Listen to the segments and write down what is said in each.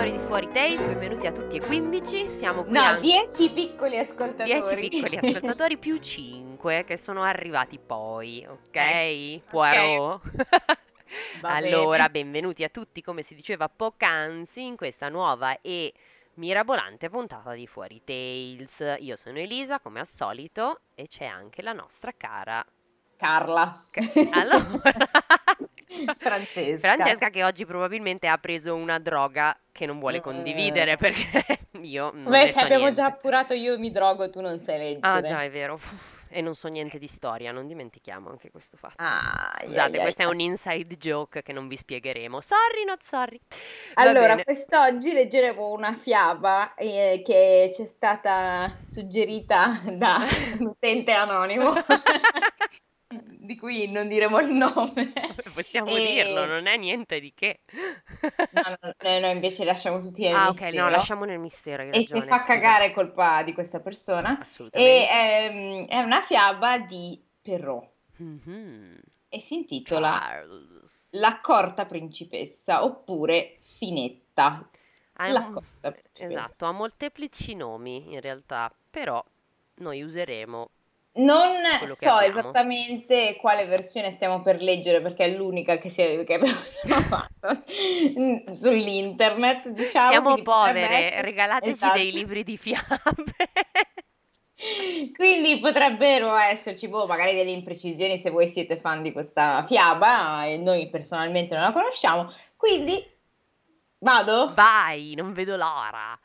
ascoltatori di Fuori Tales, benvenuti a tutti e 15. Siamo qui 10 piccoli ascoltatori. 10 piccoli ascoltatori più 5 che sono arrivati poi, ok? Poirot. Okay. Allora, benvenuti a tutti, come si diceva poc'anzi, in questa nuova e mirabolante puntata di Fuori Tales. Io sono Elisa, come al solito, e c'è anche la nostra cara Carla. Allora Francesca, che oggi probabilmente ha preso una droga che non vuole condividere, perché io non ne so niente. Abbiamo già appurato, io mi drogo, tu non sai leggere. Ah già, è vero. E non so niente di storia, non dimentichiamo anche questo fatto. Scusate, questa è un inside joke che non vi spiegheremo. Sorry, not sorry. Allora, quest'oggi leggeremo una fiaba che ci è stata suggerita da un utente anonimo. Di cui non diremo il nome. Possiamo dirlo, non è niente di che. No, invece lasciamo tutti nel mistero. Ah, ok, no, lasciamo nel mistero. Hai ragione, e si fa cagare, è colpa di questa persona. Assolutamente. E è una fiaba di Perrault. Mm-hmm. E si intitola Charles. La corta principessa, oppure Finetta. Esatto, ha molteplici nomi in realtà, però noi useremo... Non so esattamente quale versione stiamo per leggere, perché è l'unica che abbiamo fatto sull'internet, diciamo. Siamo povere, regalateci dei libri di fiabe. Quindi potrebbero esserci magari delle imprecisioni se voi siete fan di questa fiaba e noi personalmente non la conosciamo. Quindi vado? Vai, non vedo l'ora.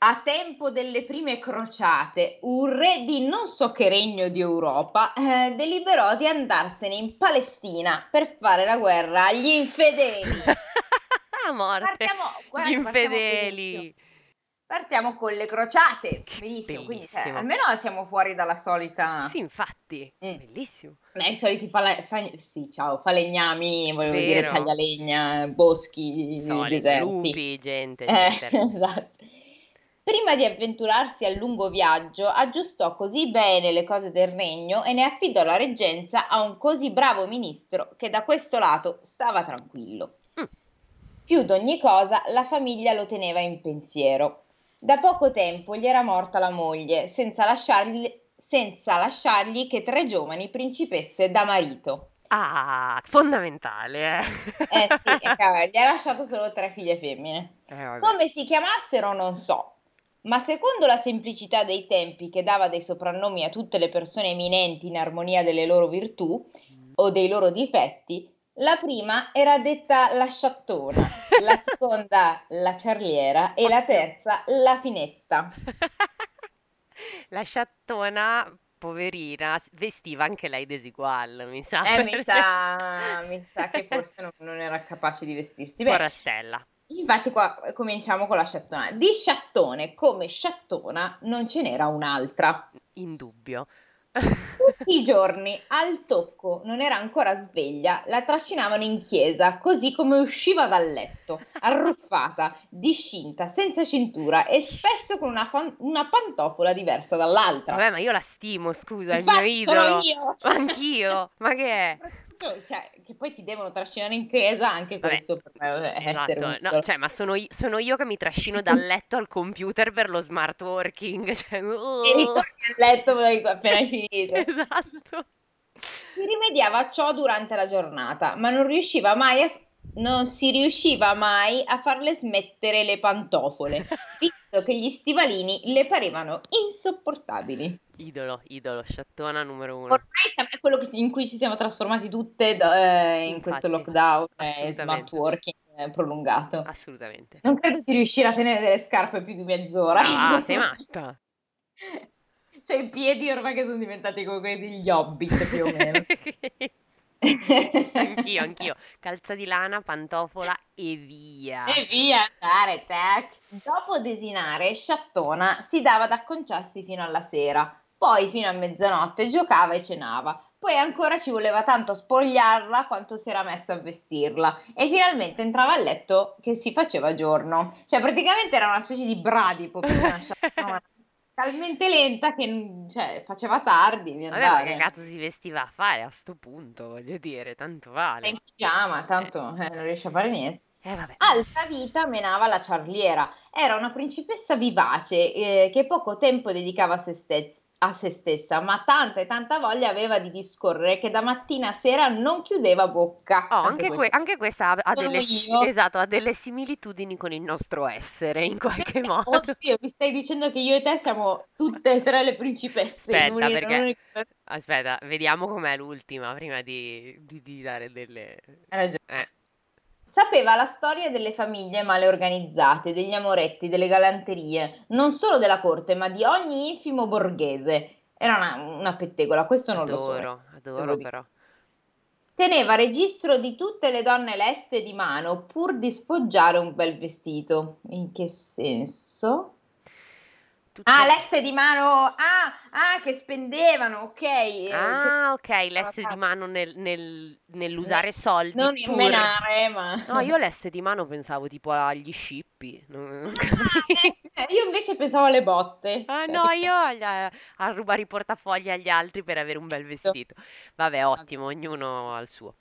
A tempo delle prime crociate, un re di non so che regno di Europa deliberò di andarsene in Palestina per fare la guerra agli infedeli. A morte, gli infedeli. Partiamo con le crociate. Benissimo, quindi almeno siamo fuori dalla solita... Sì, infatti, bellissimo. I soliti falegnami, volevo dire taglialegna, boschi, deserti. Lupi, gente, esatto. Prima di avventurarsi al lungo viaggio, aggiustò così bene le cose del regno e ne affidò la reggenza a un così bravo ministro che da questo lato stava tranquillo. Più d'ogni cosa la famiglia lo teneva in pensiero. Da poco tempo gli era morta la moglie, senza lasciargli che 3 giovani principesse da marito. Ah, fondamentale. Gli ha lasciato solo 3 figlie femmine. Come si chiamassero non so. Ma secondo la semplicità dei tempi che dava dei soprannomi a tutte le persone eminenti in armonia delle loro virtù o dei loro difetti, la prima era detta la sciattona, la seconda la ciarliera e la terza la finetta. La sciattona, poverina, vestiva anche lei desigual, mi sa. Mi sa che forse non era capace di vestirsi bene. Forastella. Infatti qua cominciamo con la sciattona. Di sciattone come sciattona non ce n'era un'altra. Indubbio. Tutti i giorni, al tocco, non era ancora sveglia, la trascinavano in chiesa, così come usciva dal letto, arruffata, discinta, senza cintura e spesso con una pantofola diversa dall'altra. Vabbè, ma io la stimo, scusa, è il mio idolo. Io. Anch'io, ma che è? Cioè, che poi ti devono trascinare in chiesa anche questo. Esatto. No, cioè, ma sono io che mi trascino dal letto al computer per lo smart working. Cioè, E ritorni al letto appena hai finito. Esatto. Si rimediava a ciò durante la giornata, ma non si riusciva mai a farle smettere le pantofole, visto che gli stivalini le parevano insopportabili. Idolo, sciattona numero 1. Ormai è quello in cui ci siamo trasformati tutte in questo lockdown smart working prolungato. Assolutamente. Non credo di riuscire a tenere delle scarpe più di mezz'ora. Ah, sei matta! Cioè i piedi ormai che sono diventati come quelli degli Hobbit più o meno. Anch'io. Calza di lana, pantofola e via. Andare, tac. Dopo desinare, sciattona si dava ad acconciarsi fino alla sera. Poi fino a mezzanotte giocava e cenava, poi ancora ci voleva tanto spogliarla quanto si era messa a vestirla e finalmente entrava a letto che si faceva giorno. Cioè praticamente era una specie di bradipo per una sciattona talmente lenta che faceva tardi. Ma che cazzo si vestiva a fare a sto punto, voglio dire, tanto vale. È in pigiama, tanto non riesce a fare niente. Vabbè. Alta vita menava la ciarliera, era una principessa vivace che poco tempo dedicava a se stessa, ma tanta e tanta voglia aveva di discorrere che da mattina a sera non chiudeva bocca. Oh, anche questa ha delle similitudini con il nostro essere in qualche modo. Oddio, mi stai dicendo che io e te siamo tutte e tre le principesse? Aspetta, vediamo com'è l'ultima prima di dare delle... Hai ragione. Sapeva la storia delle famiglie male organizzate, degli amoretti, delle galanterie, non solo della corte, ma di ogni infimo borghese. Era una pettegola, questo non lo so. Adoro, però. Teneva registro di tutte le donne leste di mano, pur di sfoggiare un bel vestito. In che senso? Leste di mano, che spendevano, ok. Leste di mano nell'usare soldi. Non in menare, ma... No, io leste di mano pensavo tipo agli scippi. Io invece pensavo alle botte. A rubare i portafogli agli altri per avere un bel vestito. Vabbè, ottimo, ognuno al suo.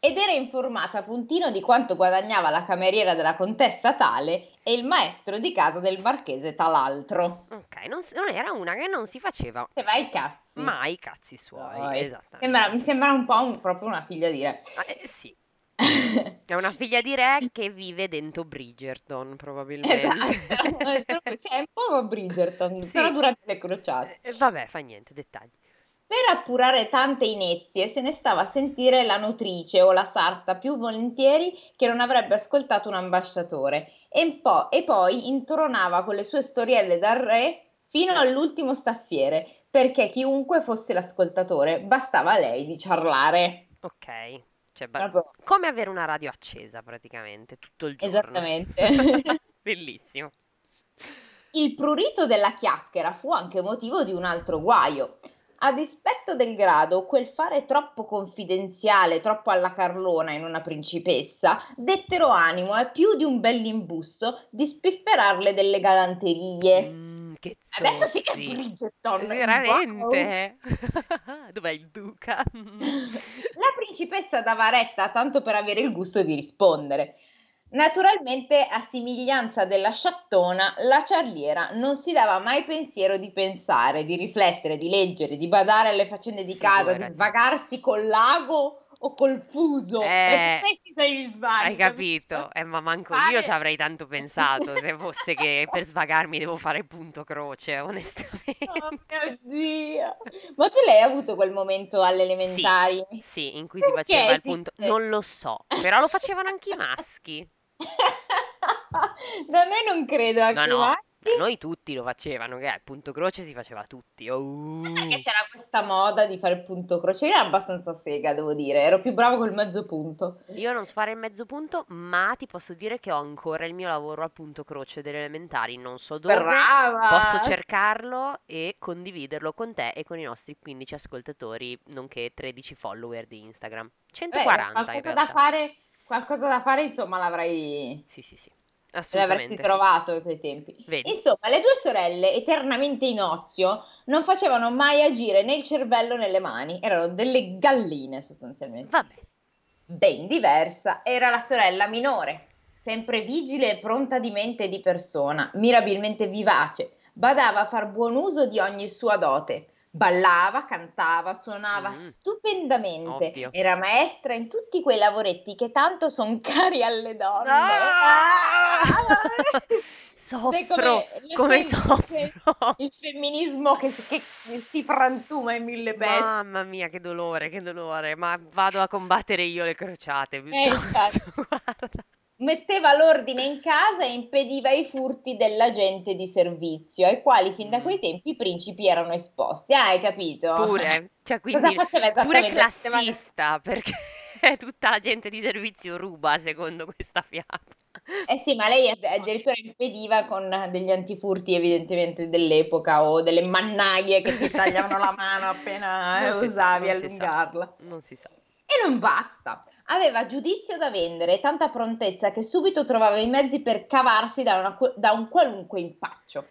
Ed era informata a puntino di quanto guadagnava la cameriera della contessa tale e il maestro di casa del marchese tal'altro. Ok, non era una che non si faceva. Se vai i cazzi. Ma i cazzi suoi, no, esattamente. Mi sembra un po' proprio una figlia di re. Sì. È una figlia di re che vive dentro Bridgerton, probabilmente. Esatto, è un po' Bridgerton, sì. Però durante le crociate. Vabbè, fa niente, dettagli. Per appurare tante inezie se ne stava a sentire la nutrice o la sarta più volentieri che non avrebbe ascoltato un ambasciatore e poi intronava con le sue storielle dal re fino all'ultimo staffiere, perché chiunque fosse l'ascoltatore bastava a lei di ciarlare. Ok, cioè, come avere una radio accesa praticamente tutto il giorno. Esattamente. Bellissimo. Il prurito della chiacchiera fu anche motivo di un altro guaio. A dispetto del grado, quel fare troppo confidenziale, troppo alla carlona in una principessa, dettero animo a più di un bell'imbusto di spifferarle delle galanterie. Adesso sì che è Bridgerton! Veramente! Wow. Dov'è il duca? La principessa dava retta tanto per avere il gusto di rispondere. Naturalmente, a somiglianza della sciattona, la ciarliera non si dava mai pensiero di pensare, di riflettere, di leggere, di badare alle faccende di casa, di svagarsi col lago o col fuso. Questi sono gli sbagli. Hai capito? Ma manco io ci avrei tanto pensato se fosse che per svagarmi devo fare punto croce, onestamente. Oh mio Dio! Ma tu l'hai avuto quel momento alle elementari? Sì, in cui si faceva il punto. Non lo so, però lo facevano anche i maschi. Da noi non credo, noi tutti lo facevano, che il punto croce si faceva tutti. Perché c'era questa moda di fare il punto croce, io ero abbastanza sega, devo dire, ero più bravo col mezzo punto. Io non so fare il mezzo punto, ma ti posso dire che ho ancora il mio lavoro al punto croce delle elementari, non so dove. Brava! Posso cercarlo e condividerlo con te e con i nostri 15 ascoltatori, nonché 13 follower di Instagram. 140 qualcosa da fare, insomma, l'avrai... Sì. Assolutamente. L'avresti trovato in quei tempi. Vedi. Insomma, le due sorelle, eternamente in ozio, non facevano mai agire né il cervello né le mani, erano delle galline sostanzialmente. Vabbè. Ben diversa era la sorella minore, sempre vigile e pronta di mente e di persona, mirabilmente vivace, badava a far buon uso di ogni sua dote. Ballava, cantava, suonava stupendamente. Ovvio. Era maestra in tutti quei lavoretti che tanto son cari alle donne. Soffro. Il femminismo che si frantuma in mille pezzi. Mamma mia, che dolore. Ma vado a combattere io le crociate. Guarda. Metteva l'ordine in casa e impediva i furti della gente di servizio, ai quali fin da quei tempi i principi erano esposti. Hai capito? Pure, cioè, quindi, cosa faceva esattamente? Pure classista, perché tutta la gente di servizio ruba, secondo questa fiaba. Sì, ma lei addirittura impediva con degli antifurti, evidentemente dell'epoca, o delle mannaie che ti tagliavano la mano appena usavi allungarla. Non si sa. E non basta. Aveva giudizio da vendere e tanta prontezza che subito trovava i mezzi per cavarsi da un qualunque impaccio.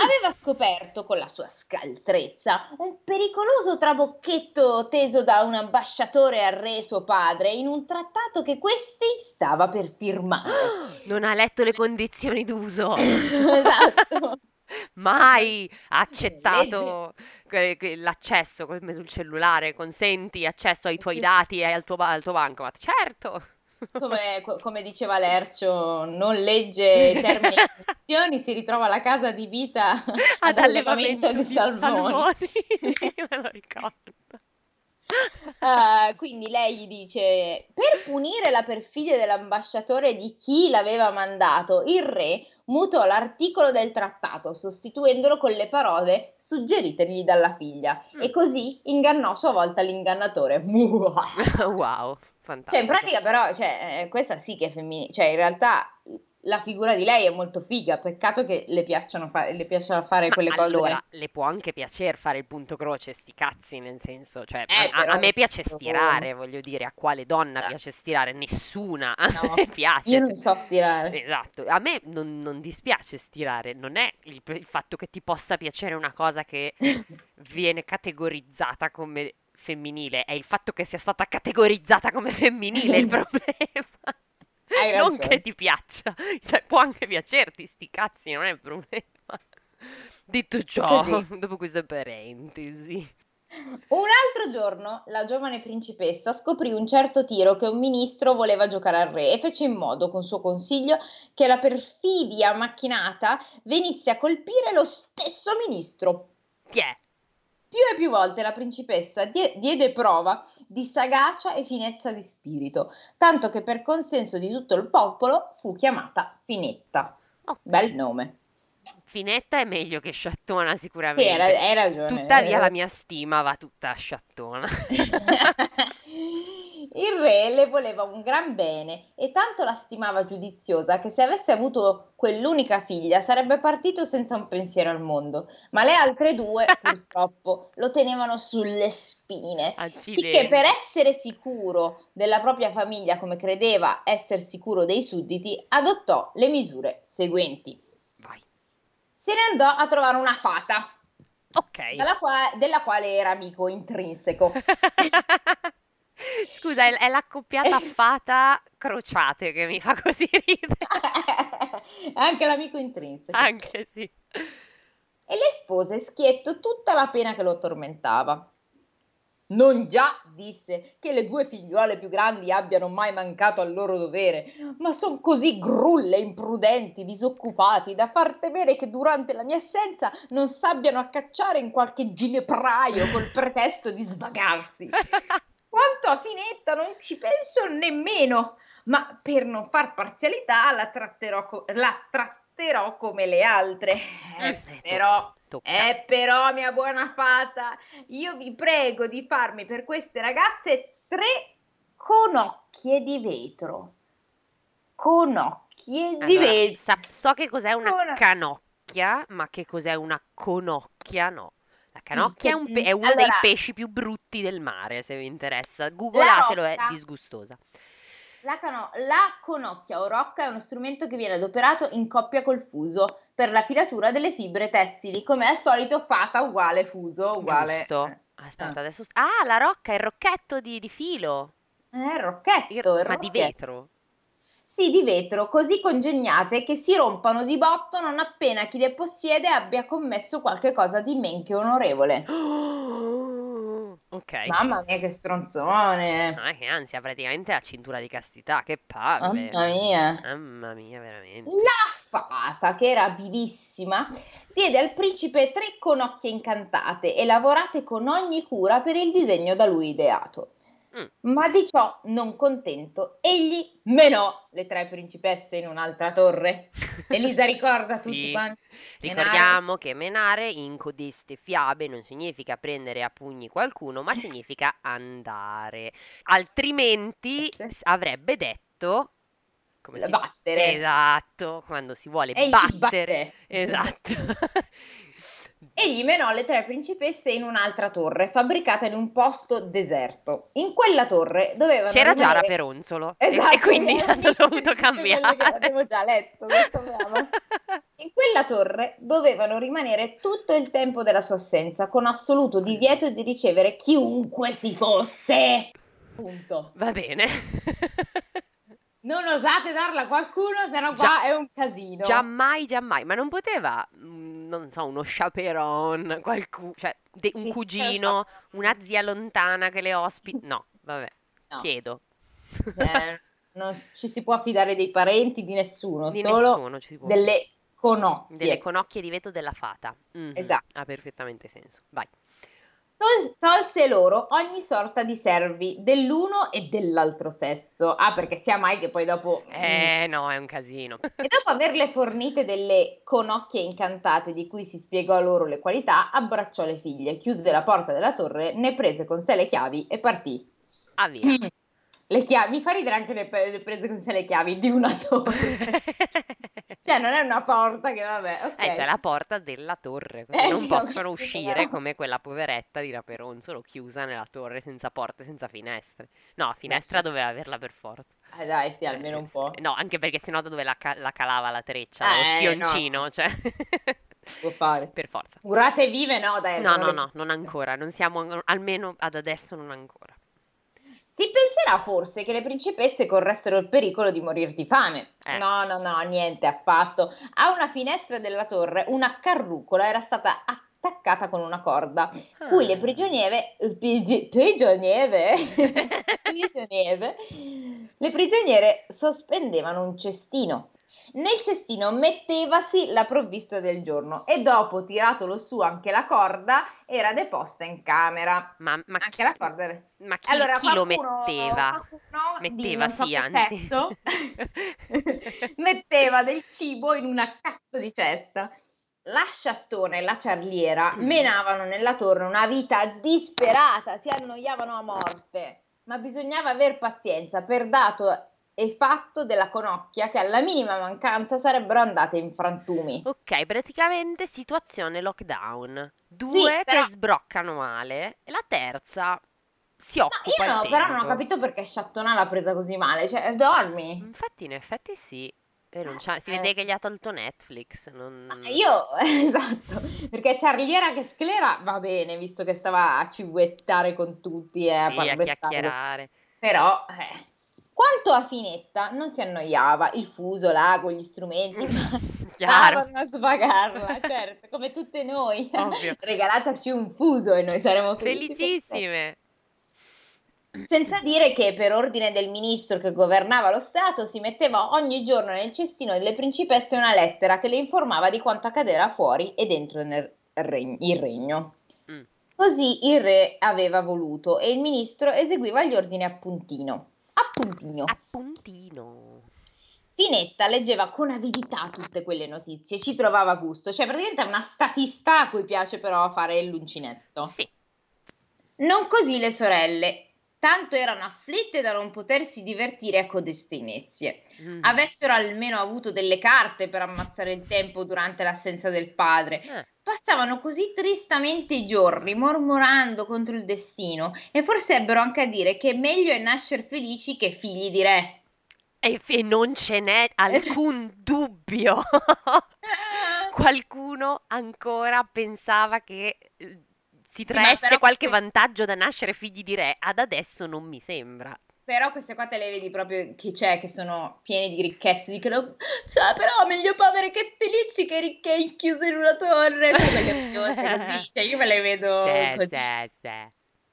aveva scoperto con la sua scaltrezza un pericoloso trabocchetto teso da un ambasciatore al re suo padre in un trattato che questi stava per firmare. Non ha letto le condizioni d'uso. Esatto. Mai ha accettato l'accesso come sul cellulare, consenti accesso ai tuoi dati e al tuo bancomat. Certo. Come diceva Lercio, non legge termini e condizioni, si ritrova alla casa di vita ad allevamento di salmoni. Me lo ricordo. Quindi lei gli dice: per punire la perfidia dell'ambasciatore di chi l'aveva mandato, il re mutò l'articolo del trattato, sostituendolo con le parole suggeritegli dalla figlia, e così ingannò a sua volta l'ingannatore. Wow, fantastico. Cioè, in pratica, però, questa sì che è femminile. Cioè, in realtà la figura di lei è molto figa, peccato che le piaccia fare quelle cose. Allora, le può anche piacer fare il punto croce, sti cazzi, nel senso, cioè, a me piace stirare, voglio dire, a quale donna piace stirare? Nessuna, no, a me piace. Io non so stirare. Esatto, a me non dispiace stirare, non è il fatto che ti possa piacere una cosa che viene categorizzata come femminile, è il fatto che sia stata categorizzata come femminile il problema. Non che ti piaccia, cioè può anche piacerti, sti cazzi, non è il problema. Detto ciò, così, dopo questa parentesi. Un altro giorno la giovane principessa scoprì un certo tiro che un ministro voleva giocare al re e fece in modo, con suo consiglio, che la perfidia macchinata venisse a colpire lo stesso ministro. Chi è? Più e più volte la principessa diede prova di sagacia e finezza di spirito, tanto che per consenso di tutto il popolo fu chiamata Finetta. Okay. Bel nome. Finetta è meglio che sciattona sicuramente. Sì, hai ragione. Tuttavia la mia stima va tutta a sciattona. Il re le voleva un gran bene e tanto la stimava giudiziosa che se avesse avuto quell'unica figlia sarebbe partito senza un pensiero al mondo, ma le altre due purtroppo lo tenevano sulle spine. Sicché per essere sicuro della propria famiglia come credeva essere sicuro dei sudditi, adottò le misure seguenti. Vai. Se ne andò a trovare una fata, okay, della quale era amico intrinseco. Scusa, è l'accoppiata fata crociate che mi fa così ridere. Anche l'amico intrinseco. Anche sì. E le espose schietto tutta la pena che lo tormentava. Non già, disse, che le due figliuole più grandi abbiano mai mancato al loro dovere, ma son così grulle, imprudenti, disoccupati, da far temere che durante la mia assenza non s'abbiano a cacciare in qualche ginepraio col pretesto di svagarsi. Quanto a Finetta non ci penso nemmeno, ma per non far parzialità la tratterò come le altre. Però, mia buona fata, io vi prego di farmi per queste ragazze 3 conocchie di vetro. Conocchie di vetro. So che cos'è una canocchia, ma che cos'è una conocchia no. La canocchia è uno dei pesci più brutti del mare, se vi interessa. Googlatelo, è disgustosa. La conocchia o rocca è uno strumento che viene adoperato in coppia col fuso per la filatura delle fibre tessili, come al solito fata uguale fuso uguale. Giusto. Aspetta, adesso. Ah, la rocca è il rocchetto di filo. È il rocchetto. Ma di vetro. Sì, di vetro, così congegnate che si rompano di botto non appena chi le possiede abbia commesso qualche cosa di men che onorevole. Ok. Mamma mia, che stronzone! Ma che ansia, praticamente la cintura di castità, che palle! Mamma mia, veramente. La fata, che era abilissima, diede al principe 3 conocchie incantate e lavorate con ogni cura per il disegno da lui ideato. Ma di ciò non contento, egli menò le 3 principesse in un'altra torre. Elisa ricorda tutti quanti. Ricordiamo che menare in codeste fiabe non significa prendere a pugni qualcuno, ma significa andare. Altrimenti avrebbe detto battere. Esatto, quando si vuole egli battere. Esatto. Egli menò le 3 principesse in un'altra torre, fabbricata in un posto deserto. In quella torre dovevano già la Peronzolo, esatto, e quindi hanno dovuto cambiare. Avevo già letto questo. In quella torre dovevano rimanere tutto il tempo della sua assenza, con assoluto divieto di ricevere chiunque si fosse. Punto. Va bene. Non osate darla a qualcuno, sennò qua è un casino. Giammai. Ma non poteva, non so, uno chaperon, un cugino, una zia lontana che le ospita? No, vabbè, no. Chiedo. Non ci si può affidare dei parenti, di nessuno, di solo nessuno ci si può. Delle conocchie. Delle conocchie di veto della fata. Mm-hmm. Esatto. Ha perfettamente senso. Vai. Tolse loro ogni sorta di servi dell'uno e dell'altro sesso. Ah, perché sia mai che poi dopo... no, è un casino. E dopo averle fornite delle conocchie incantate di cui si spiegò loro le qualità, abbracciò le figlie, chiuse la porta della torre, ne prese con sé le chiavi e partì. Ah, via. Le chiavi, mi fa ridere anche le prese con sé le chiavi di una torre. Cioè non è una porta che vabbè, okay. C'è la porta della torre, così non possono uscire come quella poveretta di Raperonzolo chiusa nella torre senza porte, senza finestre. No, la finestra doveva averla per forza. Dai, sì, almeno un po'. No, anche perché sennò dove la calava la treccia, lo spioncino, no. Cioè... Può fare. Per forza. Curate vive, no? Dai, no, non ancora, non siamo, almeno ad adesso non ancora. Si penserà forse che le principesse corressero il pericolo di morire di fame. No, niente affatto. A una finestra della torre una carrucola era stata attaccata con una corda, cui le prigioniere sospendevano un cestino. Nel cestino mettevasi la provvista del giorno e dopo, tiratolo su, anche la corda era deposta in camera. Ma anche chi, la corda era... Ma chi, allora, chi qualcuno, lo metteva? Metteva, anzi. Metteva del cibo in una cazzo di cesta. La sciattona e la ciarliera menavano nella torre una vita disperata, si annoiavano a morte. Ma bisognava aver pazienza, per dato... e fatto della conocchia che alla minima mancanza sarebbero andate in frantumi. Ok, praticamente situazione lockdown. Due sì, però... che sbroccano male e la terza si occupa. Ma io però non ho capito perché Sciattona l'ha presa così male, cioè dormi. Infatti in effetti sì. Non si vede che gli ha tolto Netflix. Esatto, perché Charliera che sclera va bene, visto che stava a ciuguettare con tutti sì, a chiacchierare. Però Quanto a Finetta, non si annoiava, il fuso là con gli strumenti, stavano a svagarla, certo, come tutte noi. Ovvio. Regalataci un fuso e noi saremo felicissime. Senza dire che per ordine del ministro che governava lo Stato si metteva ogni giorno nel cestino delle principesse una lettera che le informava di quanto accadeva fuori e dentro il regno. Così il re aveva voluto e il ministro eseguiva gli ordini a puntino. Finetta leggeva con avidità tutte quelle notizie, ci trovava gusto, cioè praticamente è una statista a cui piace però fare il l'uncinetto. Sì. Non così le sorelle, tanto erano afflitte da non potersi divertire a codeste inezie. Avessero almeno avuto delle carte per ammazzare il tempo durante l'assenza del padre. Passavano così tristamente i giorni, mormorando contro il destino, e forse ebbero anche a dire che meglio è nascer felici che figli di re. E non ce n'è alcun dubbio. Qualcuno ancora pensava che si traesse qualche vantaggio da nascere figli di re, ad adesso non mi sembra. Però queste qua te le vedi proprio che sono piene di ricchezze, però meglio povere che felici che ricche inchiuse in una torre. Così, cioè io me le vedo così.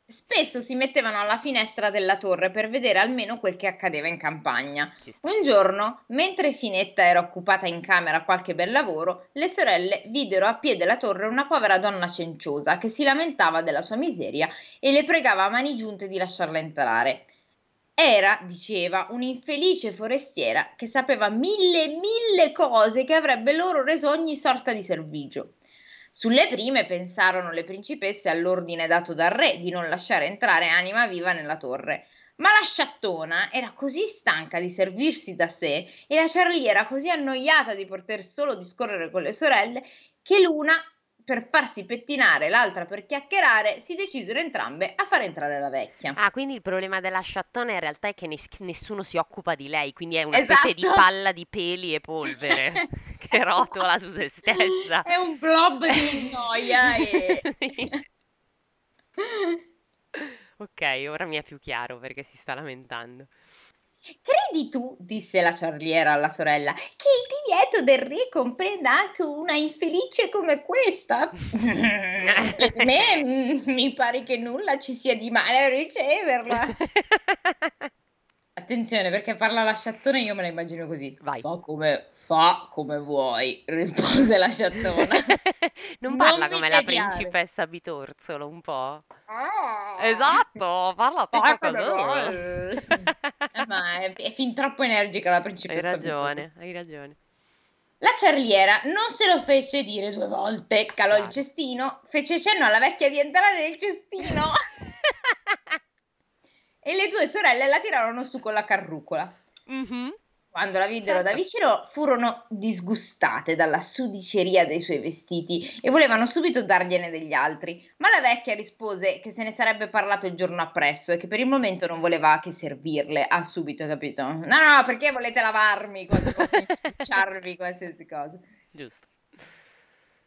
Sì. Spesso si mettevano alla finestra della torre per vedere almeno quel che accadeva in campagna. Un giorno, mentre Finetta era occupata in camera a qualche bel lavoro, le sorelle videro a piè della torre una povera donna cenciosa che si lamentava della sua miseria e le pregava a mani giunte di lasciarla entrare. Era, diceva, un'infelice forestiera che sapeva mille cose che avrebbe loro reso ogni sorta di servigio. Sulle prime pensarono le principesse all'ordine dato dal re di non lasciare entrare anima viva nella torre, ma la sciattona era così stanca di servirsi da sé e la ciarliera così annoiata di poter solo discorrere con le sorelle che l'una, per farsi pettinare, l'altra per chiacchierare, si decisero entrambe a far entrare la vecchia. Ah, quindi il problema della sciattona in realtà è che nessuno si occupa di lei, quindi è una specie di palla di peli e polvere. che rotola su se stessa. È un blob di noia. Ok, ora mi è più chiaro perché si sta lamentando. Credi tu, disse la ciarliera alla sorella, che il divieto del re comprenda anche una infelice come questa? Per me mi pare che nulla ci sia di male a riceverla. Attenzione, perché parla la sciattona, io me la immagino così. Vai. Fa come vuoi, rispose la sciattona. Non parla non come la principessa Bitorzolo un po'. Ah, esatto, parla così. Ma è fin troppo energica la principessa. Hai ragione. La ciarliera non se lo fece dire due volte, calò il cestino, fece cenno alla vecchia di entrare nel cestino e le due sorelle la tirarono su con la carrucola. Mm-hmm. Quando la videro da vicino furono disgustate dalla sudiceria dei suoi vestiti e volevano subito dargliene degli altri, ma la vecchia rispose che se ne sarebbe parlato il giorno appresso e che per il momento non voleva che servirle. Ha subito capito? No, perché volete lavarmi quando posso inciucciarvi qualsiasi cosa? Giusto.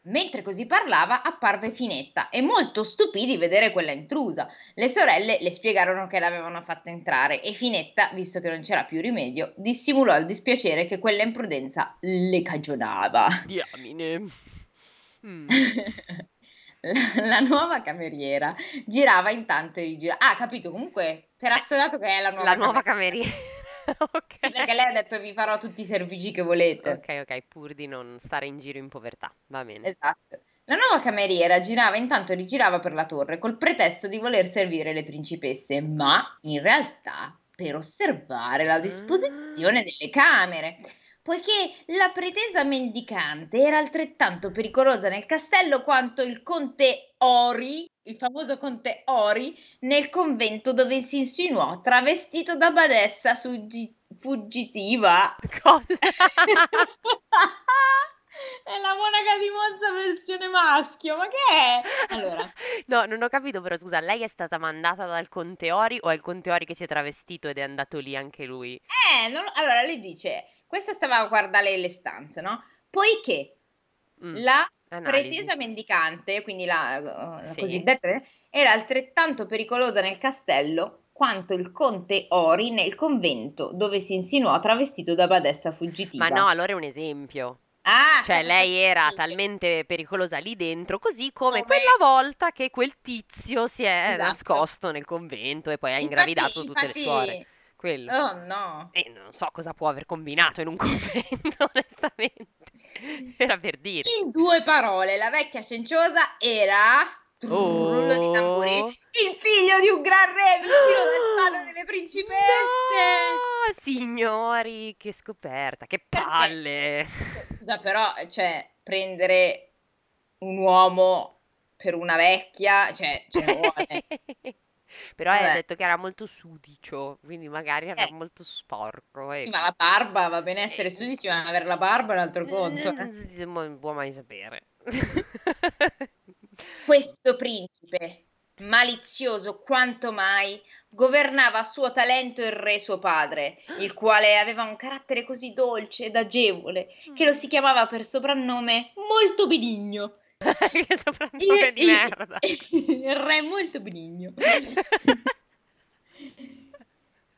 Mentre così parlava apparve Finetta e molto stupì di vedere quella intrusa. Le sorelle le spiegarono che l'avevano fatta entrare e Finetta, visto che non c'era più rimedio, dissimulò il dispiacere che quella imprudenza le cagionava. Diamine. La nuova cameriera girava intanto e rigirava. Ah, capito, comunque per assodato che è la nuova cameriera. Okay. Perché lei ha detto vi farò tutti i servigi che volete. Ok, pur di non stare in giro in povertà, va bene. Esatto. La nuova cameriera girava intanto rigirava per la torre col pretesto di voler servire le principesse, ma in realtà per osservare la disposizione delle camere, poiché la pretesa mendicante era altrettanto pericolosa nel castello quanto il conte Ori, il famoso conte Ori, nel convento dove si insinuò travestito da badessa fuggitiva. Cosa? È la monaca di Monza versione maschio, ma che è? Allora, no, non ho capito, però scusa, lei è stata mandata dal conte Ori o è il conte Ori che si è travestito ed è andato lì anche lui? Allora lei dice... Questa stava a guardare le stanze, no? Poiché la pretesa mendicante, quindi la cosiddetta, era altrettanto pericolosa nel castello quanto il conte Ori nel convento, dove si insinuò travestito da badessa fuggitiva. Ma no, allora è un esempio. Ah, cioè lei era talmente pericolosa lì dentro, così come quella volta che quel tizio si è nascosto nel convento e poi ha ingravidato tutte le suore. Quello. Oh no! E non so cosa può aver combinato in un convento, onestamente. Era per dire. In due parole, la vecchia cenciosa era... Rullo di tamburi. Il figlio di un gran re vicino del salo delle principesse. No, signori, che scoperta, che palle! Scusa, però, cioè, prendere un uomo per una vecchia, cioè, ce ne vuole... Però ha detto che era molto sudicio, quindi magari era molto sporco. Sì, ma la barba, va bene essere sudici, ma avere la barba è un altro conto. Non può mai sapere. Questo principe, malizioso quanto mai, governava a suo talento il re suo padre, il quale aveva un carattere così dolce ed agevole che lo si chiamava per soprannome Molto Benigno. Che soprannome di merda. Il re è molto benigno.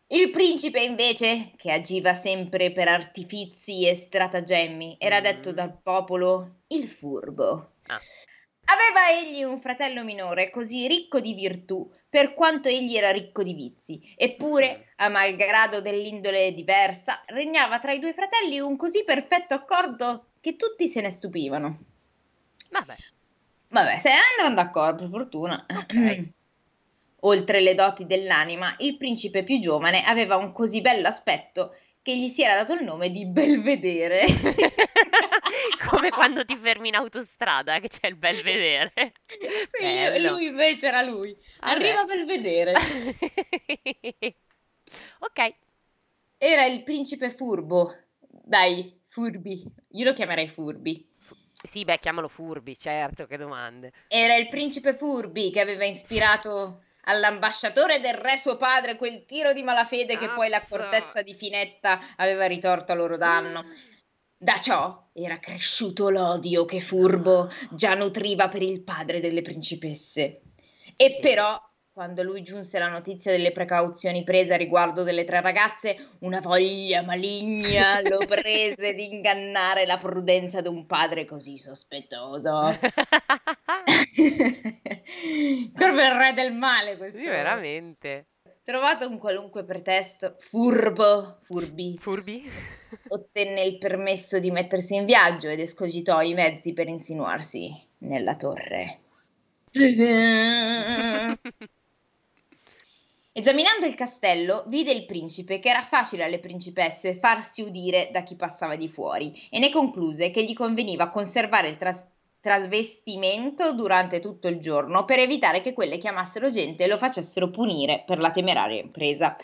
Il principe invece, che agiva sempre per artifizi e stratagemmi, era detto dal popolo il furbo. Aveva egli un fratello minore così ricco di virtù per quanto egli era ricco di vizi, eppure, a malgrado dell'indole diversa, regnava tra i due fratelli un così perfetto accordo che tutti se ne stupivano. Vabbè, se andavano d'accordo, per fortuna. Okay. Oltre le doti dell'anima, il principe più giovane aveva un così bello aspetto che gli si era dato il nome di Belvedere. Come quando ti fermi in autostrada che c'è il Belvedere. Sì, lui invece era lui. Arriva Belvedere. Ok. Era il principe furbo. Dai, furbi. Io lo chiamerei furbi. Sì, beh, chiamalo Furbi, certo, che domande. Era il principe Furbi che aveva ispirato all'ambasciatore del re suo padre quel tiro di malafede che poi l'accortezza di Finetta aveva ritorto a loro danno. Da ciò era cresciuto l'odio che Furbo già nutriva per il padre delle principesse. E però, quando lui giunse la notizia delle precauzioni prese a riguardo delle tre ragazze, una voglia maligna lo prese di ingannare la prudenza di un padre così sospettoso. Come il re del male questo. Sì, veramente. Trovato un qualunque pretesto, Furbi ottenne il permesso di mettersi in viaggio ed escogitò i mezzi per insinuarsi nella torre. Esaminando il castello, vide il principe che era facile alle principesse farsi udire da chi passava di fuori e ne concluse che gli conveniva conservare il trasvestimento durante tutto il giorno per evitare che quelle chiamassero gente e lo facessero punire per la temeraria impresa.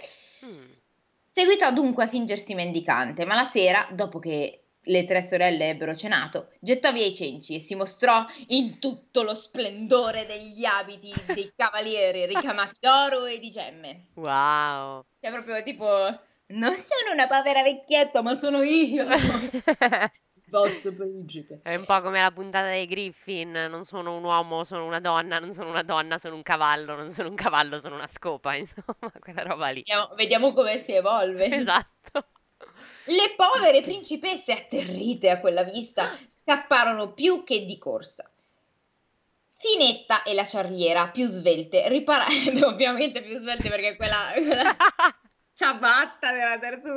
Seguitò dunque a fingersi mendicante, ma la sera, dopo che le tre sorelle ebbero cenato, gettò via i cenci e si mostrò in tutto lo splendore degli abiti dei cavalieri ricamati d'oro e di gemme. Wow! Cioè proprio tipo, non sono una povera vecchietta, ma sono io! Vostro principe. È un po' come la puntata dei Griffin, non sono un uomo, sono una donna, non sono una donna, sono un cavallo, non sono un cavallo, sono una scopa, insomma, quella roba lì. Vediamo come si evolve. Esatto. Le povere principesse, atterrite a quella vista, scapparono più che di corsa. Finetta e la ciarliera, più svelte, ripararono, ovviamente più svelte perché quella... ciabatta della terza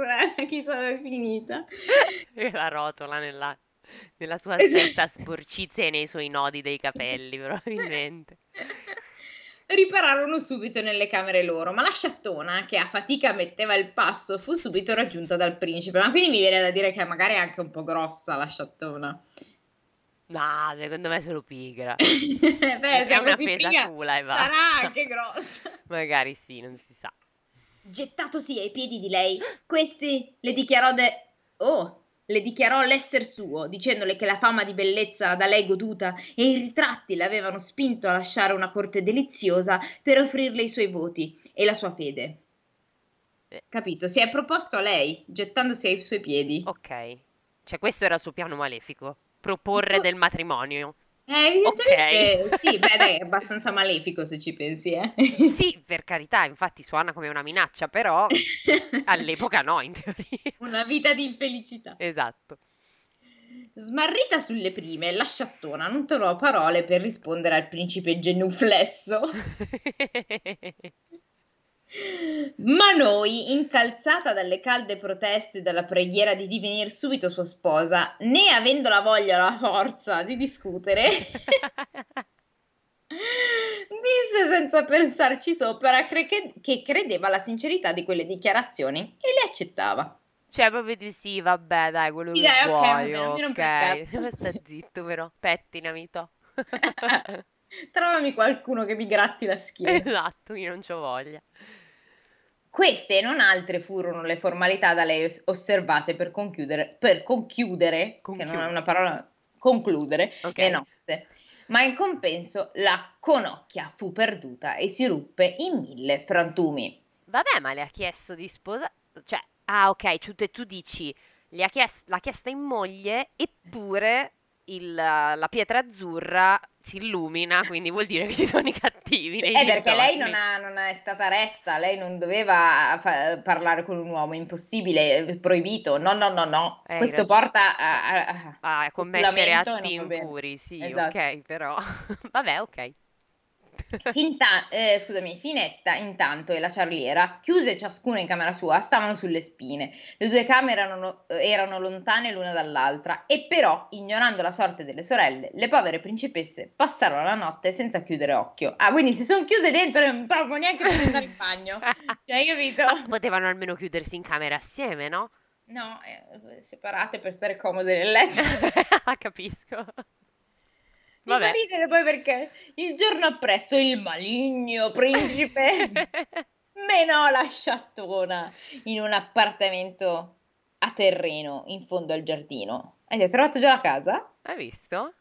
chissà è finita e la rotola nella sua stessa sporcizia e nei suoi nodi dei capelli probabilmente. Ripararono subito nelle camere loro, ma la sciattona che a fatica metteva il passo fu subito raggiunta dal principe. Ma quindi mi viene da dire che magari è anche un po' grossa la sciattona. No, secondo me è solo pigra. Beh, è una pesacula e va. Sarà anche grossa. Magari sì, non si sa. Gettatosi ai piedi di lei, questi le dichiarò l'esser suo, dicendole che la fama di bellezza da lei goduta e i ritratti l'avevano spinto a lasciare una corte deliziosa per offrirle i suoi voti e la sua fede. Capito? Si è proposto a lei, gettandosi ai suoi piedi. Ok, cioè questo era il suo piano malefico, proporre del matrimonio. Evidentemente, okay. Sì, beh dai, è abbastanza malefico se ci pensi, Sì, per carità, infatti suona come una minaccia, però all'epoca no, in teoria. Una vita di infelicità. Esatto. Smarrita sulle prime, la sciattona non trovò parole per rispondere al principe genuflesso. Ma noi, incalzata dalle calde proteste e dalla preghiera di divenir subito sua sposa, né avendo la voglia o la forza di discutere, disse senza pensarci sopra che credeva alla sincerità di quelle dichiarazioni e le accettava. Cioè proprio di sì, vabbè dai, quello sì, che dai, vuoi, ok, sta zitto però, pettinami to. Trovami qualcuno che mi gratti la schiena. Esatto, io non c'ho voglia. Queste e non altre furono le formalità da lei osservate per concludere. Che non è una parola, concludere, okay. Le nozze. Ma in compenso la conocchia fu perduta e si ruppe in 1000 frantumi. Vabbè, ma le ha chiesto di sposa, cioè, tu dici, l'ha chiesta in moglie, eppure la pietra azzurra si illumina, quindi vuol dire che ci sono i cattivi. È perché lei non è stata retta, lei non doveva parlare con un uomo, impossibile, proibito. No. Questo porta a commettere atti impuri, sì, esatto. Ok, però vabbè, ok. Finetta intanto e la ciarliera, chiuse ciascuna in camera sua, stavano sulle spine. Le due camere erano lontane l'una dall'altra e però, ignorando la sorte delle sorelle, le povere principesse passarono la notte senza chiudere occhio. Ah, quindi si sono chiuse dentro e non proprio neanche per andare in bagno. Cioè, capito? Ma potevano almeno chiudersi in camera assieme, no? No, separate per stare comode nel letto. Capisco. Mi fa ridere poi perché il giorno appresso il maligno principe menò la sciattona in un appartamento a terreno in fondo al giardino. Hai trovato già la casa? Hai visto?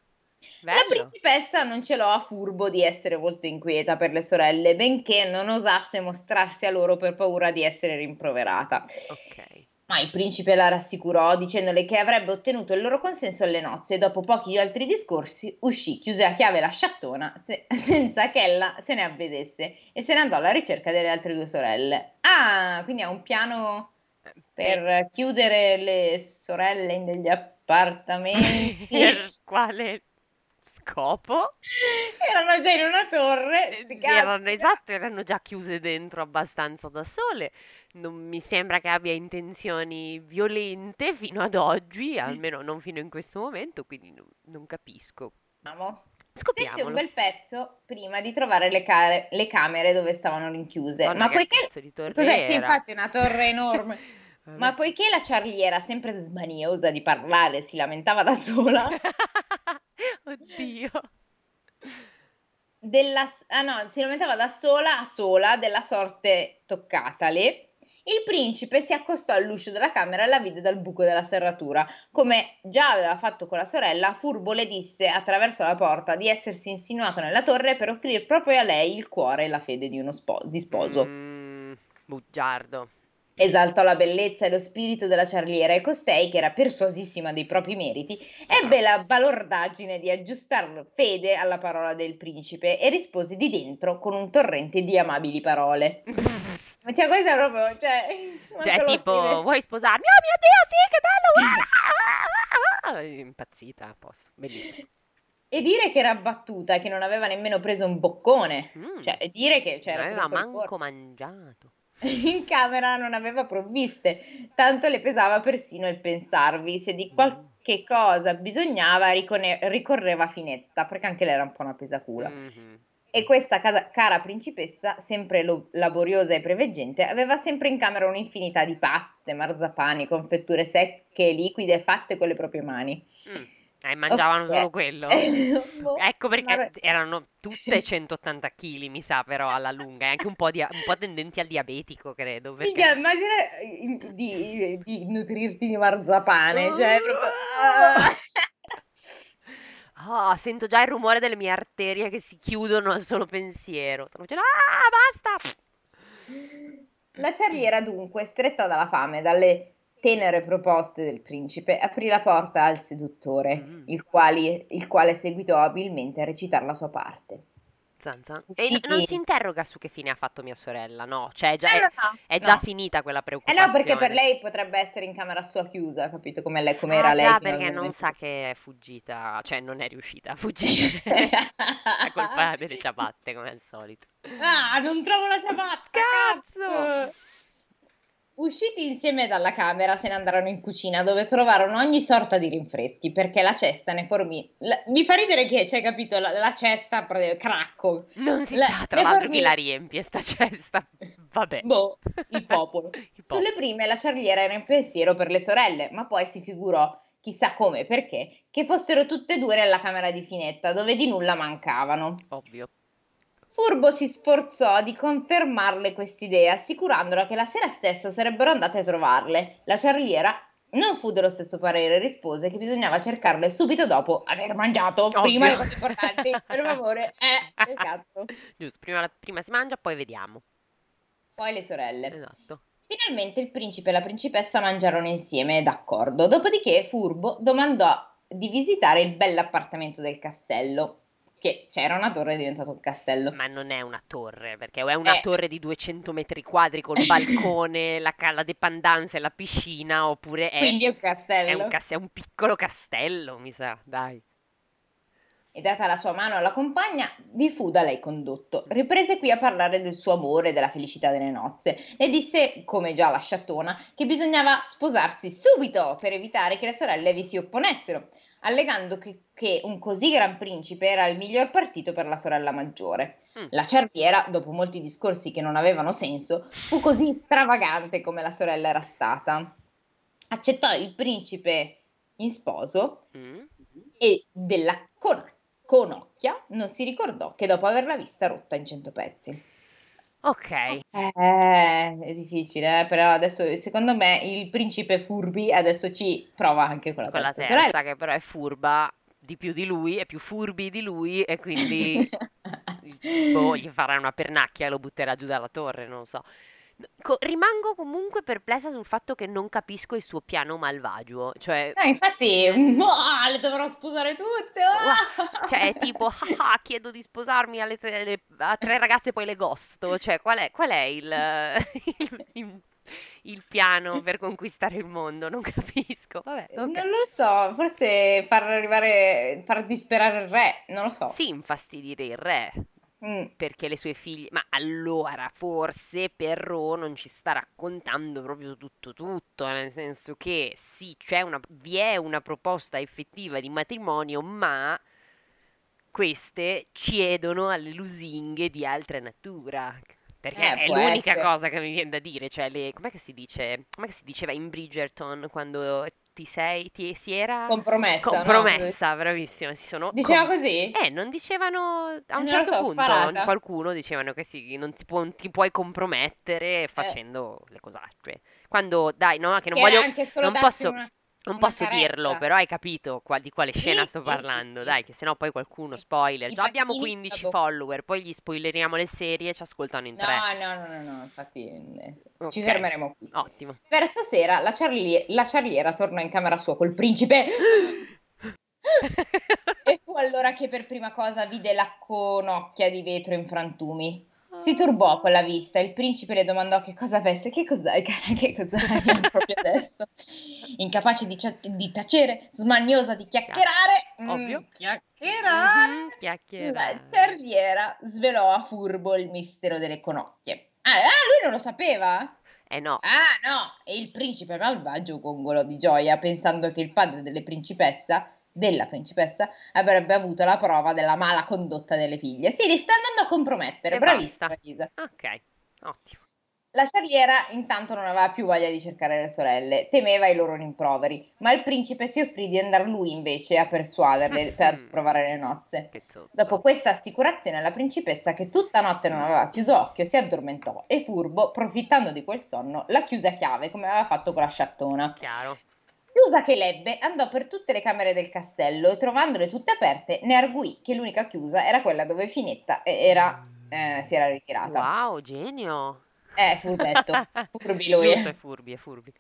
Bello. La principessa non celò a Furbo di essere molto inquieta per le sorelle, benché non osasse mostrarsi a loro per paura di essere rimproverata. Ok. Ma il principe la rassicurò dicendole che avrebbe ottenuto il loro consenso alle nozze e dopo pochi altri discorsi uscì, chiuse a chiave la sciattona senza che ella se ne avvedesse e se ne andò alla ricerca delle altre due sorelle. Ah, quindi ha un piano per chiudere le sorelle in degli appartamenti. Per quale scopo? Erano già in una torre. Erano già chiuse dentro abbastanza da sole. Non mi sembra che abbia intenzioni violente fino ad oggi, almeno non fino in questo momento, quindi non capisco. Scopriamolo. Un bel pezzo prima di trovare le camere dove stavano rinchiuse. Ma poiché cos'è? Sì, infatti, una torre enorme. Ma poiché la Charlie era sempre smaniosa di parlare, si lamentava da sola. Oddio. Si lamentava da sola della sorte toccatale. Il principe si accostò all'uscio della camera e la vide dal buco della serratura. Come già aveva fatto con la sorella, Furbo le disse attraverso la porta di essersi insinuato nella torre per offrire proprio a lei il cuore e la fede di sposo. Bugiardo. Esaltò la bellezza e lo spirito della ciarliera e costei, che era persuasissima dei propri meriti, ebbe la balordaggine di aggiustar fede alla parola del principe e rispose di dentro con un torrente di amabili parole. Cioè, questo è proprio, vuoi sposarmi? Oh mio Dio, sì, che bello, guarda! Impazzita a posto, bellissimo. E dire che era abbattuta, che non aveva nemmeno preso un boccone, non aveva manco mangiato. In camera non aveva provviste, tanto le pesava persino il pensarvi, se di qualche cosa bisognava ricorreva a Finetta, perché anche lei era un po' una pesacula. E questa cara principessa, sempre laboriosa e preveggente, aveva sempre in camera un'infinità di paste, marzapane, confetture secche e liquide fatte con le proprie mani. Mangiavano solo quello. Ecco perché erano tutte 180 kg, mi sa, però alla lunga, e anche un po' tendenti al diabetico, credo. Perché... Minchia, immagina di nutrirti di marzapane. Sento già il rumore delle mie arterie che si chiudono al solo pensiero. Sto dicendo, basta! La ciarliera, dunque, stretta dalla fame, dalle tenere proposte del principe, aprì la porta al seduttore, il quale seguitò abilmente a recitare la sua parte. Zanza. Non si interroga su che fine ha fatto mia sorella, no? Cioè, è già finita quella preoccupazione. No, perché per lei potrebbe essere in camera sua chiusa, capito? Come era lei. Perché non sa che è fuggita, cioè non è riuscita a fuggire. La colpa delle ciabatte, come al solito. Ah, non trovo la ciabatta, cazzo! Usciti insieme dalla camera, se ne andarono in cucina, dove trovarono ogni sorta di rinfreschi, perché la cesta ne fornì... Mi fa ridere che, capito, la cesta, cracco. Non si sa, tra l'altro, chi la riempie, sta cesta. Vabbè. Boh, il popolo. Sulle prime la ciarliera era in pensiero per le sorelle, ma poi si figurò, chissà come e perché, che fossero tutte e due nella camera di Finetta, dove di nulla mancavano. Ovvio. Furbo si sforzò di confermarle quest'idea, assicurandola che la sera stessa sarebbero andate a trovarle. La ciarliera non fu dello stesso parere e rispose che bisognava cercarle subito dopo aver mangiato. Ovvio. Prima le cose importanti, per favore. Che cazzo. Giusto, prima si mangia, poi vediamo. Poi le sorelle. Esatto. Finalmente il principe e la principessa mangiarono insieme, d'accordo. Dopodiché Furbo domandò di visitare il bell'appartamento del castello. Che c'era una torre, è diventato un castello. Ma non è una torre, perché è una torre di 200 metri quadri col balcone, la dépendance e la piscina, oppure è... Quindi è un castello. È un piccolo castello, mi sa, dai. E data la sua mano alla compagna, vi fu da lei condotto. Riprese qui a parlare del suo amore e della felicità delle nozze. Le disse, come già la sciattona, che bisognava sposarsi subito per evitare che le sorelle vi si opponessero, allegando che un così gran principe era il miglior partito per la sorella maggiore. La ciarliera, dopo molti discorsi che non avevano senso, fu così stravagante come la sorella era stata. Accettò il principe in sposo e della conocchia non si ricordò che dopo averla vista rotta in 100 pezzi. Ok. È difficile, però adesso secondo me il principe Furbi adesso ci prova anche con la terza sorella, che però è furba di più di lui, è più furbi di lui, e quindi gli farà una pernacchia e lo butterà giù dalla torre, non lo so. rimango comunque perplessa sul fatto che non capisco il suo piano malvagio, cioè... No, infatti, le dovrò sposare tutte! Ah! Cioè, tipo, chiedo di sposarmi a tre ragazze e poi le gosto, cioè, qual è il piano per conquistare il mondo? Non capisco. Vabbè, okay. Non lo so, forse far disperare il re, non lo so. Sì, infastidire il re. Perché le sue figlie, ma allora forse Perrault non ci sta raccontando proprio tutto, nel senso che sì, vi è una proposta effettiva di matrimonio, ma queste cedono alle lusinghe di altra natura, perché è l'unica cosa che mi viene da dire, cioè com'è che si diceva in Bridgerton quando si era compromessa, no? Bravissima, diceva così? Non dicevano, a un certo punto sparata. Qualcuno dicevano che non ti puoi compromettere facendo le cosacce, quando dai, no, che non voglio, non posso dirlo, però hai capito di quale scena sto parlando, dai, che sennò poi qualcuno spoiler, già abbiamo 15 follower, poi gli spoileriamo le serie e ci ascoltano in tre. No, infatti okay. Ci fermeremo qui. Ottimo. Per stasera la ciarliera torna in camera sua col principe. E fu allora che per prima cosa vide la conocchia di vetro in frantumi. Si turbò con la vista, il principe le domandò che cosa avesse, che cos'hai cara, che cos'hai proprio adesso? Incapace di tacere, smaniosa di chiacchierare, ovvio. La cerliera svelò a Furbo il mistero delle conocchie. Lui non lo sapeva? No. E il principe malvagio gongolò di gioia, pensando che il padre della principessa avrebbe avuto la prova della mala condotta delle figlie. Sì, li sta andando a compromettere, bravissima Elisa. Ok, ottimo. La ciarliera intanto non aveva più voglia di cercare le sorelle, temeva i loro rimproveri, ma il principe si offrì di andar lui invece a persuaderle per provare le nozze. Dopo questa assicurazione la principessa, che tutta notte non aveva chiuso occhio, si addormentò e Furbo, profittando di quel sonno, la chiuse a chiave come aveva fatto con la sciattona. Chiaro. Chiusa che l'ebbe, andò per tutte le camere del castello e trovandole tutte aperte ne arguì che l'unica chiusa era quella dove Finetta si era ritirata. Wow, genio! Furbetto, furbi lui. Giusto, è furbi.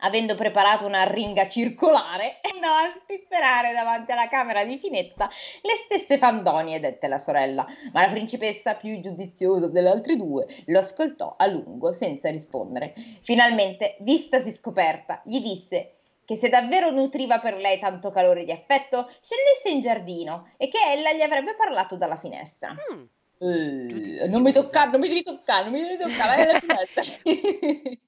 Avendo preparato una arringa circolare, andò a spifferare davanti alla camera di Finetta le stesse fandonie dette alla sorella, ma la principessa, più giudiziosa delle altre due, lo ascoltò a lungo senza rispondere. Finalmente, vistasi scoperta, gli disse che se davvero nutriva per lei tanto calore di affetto, scendesse in giardino e che ella gli avrebbe parlato dalla finestra. Non mi devi toccare.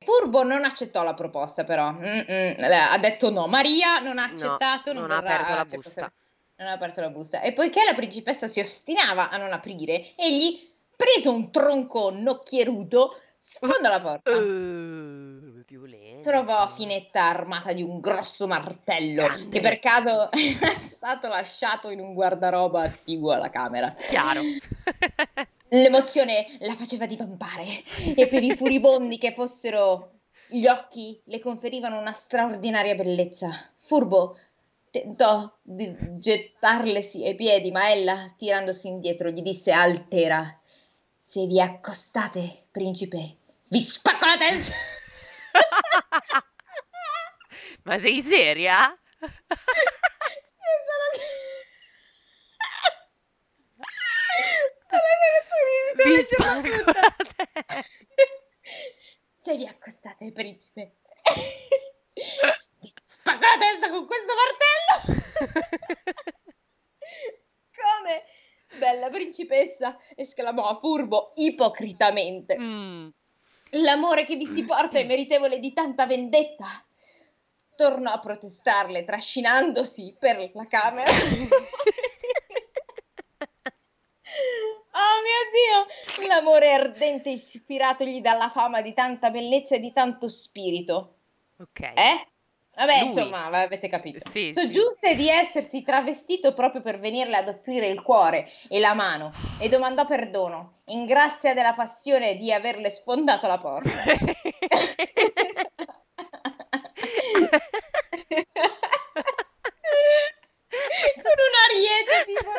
Furbo non accettò la proposta, però ha detto no. Maria non ha accettato, non ha aperto la busta. Non ha aperto la busta. E poiché la principessa si ostinava a non aprire, egli, preso un tronco nocchieruto, sfondò la porta. Trovò Finetta armata di un grosso martello che per caso era stato lasciato in un guardaroba attiguo alla camera. Chiaro. L'emozione la faceva divampare e per i furibondi che fossero gli occhi le conferivano una straordinaria bellezza. Furbo tentò di gettarlesi ai piedi, ma ella, tirandosi indietro, gli disse altera: se vi accostate, principe, vi spacco la testa. Ma sei seria? Se vi accostate, principe, vi spacco la testa con questo martello. Come? Bella principessa, esclamò Furbo ipocritamente. L'amore che vi si porta è meritevole di tanta vendetta. Tornò a protestarle, trascinandosi per la camera. Oh mio Dio! L'amore ardente ispiratogli dalla fama di tanta bellezza e di tanto spirito. Ok. Vabbè, lui. Insomma, avete capito. Sì, soggiunse di essersi travestito proprio per venirle ad offrire il cuore e la mano e domandò perdono, in grazia della passione di averle sfondato la porta. Con un ariete, tipo...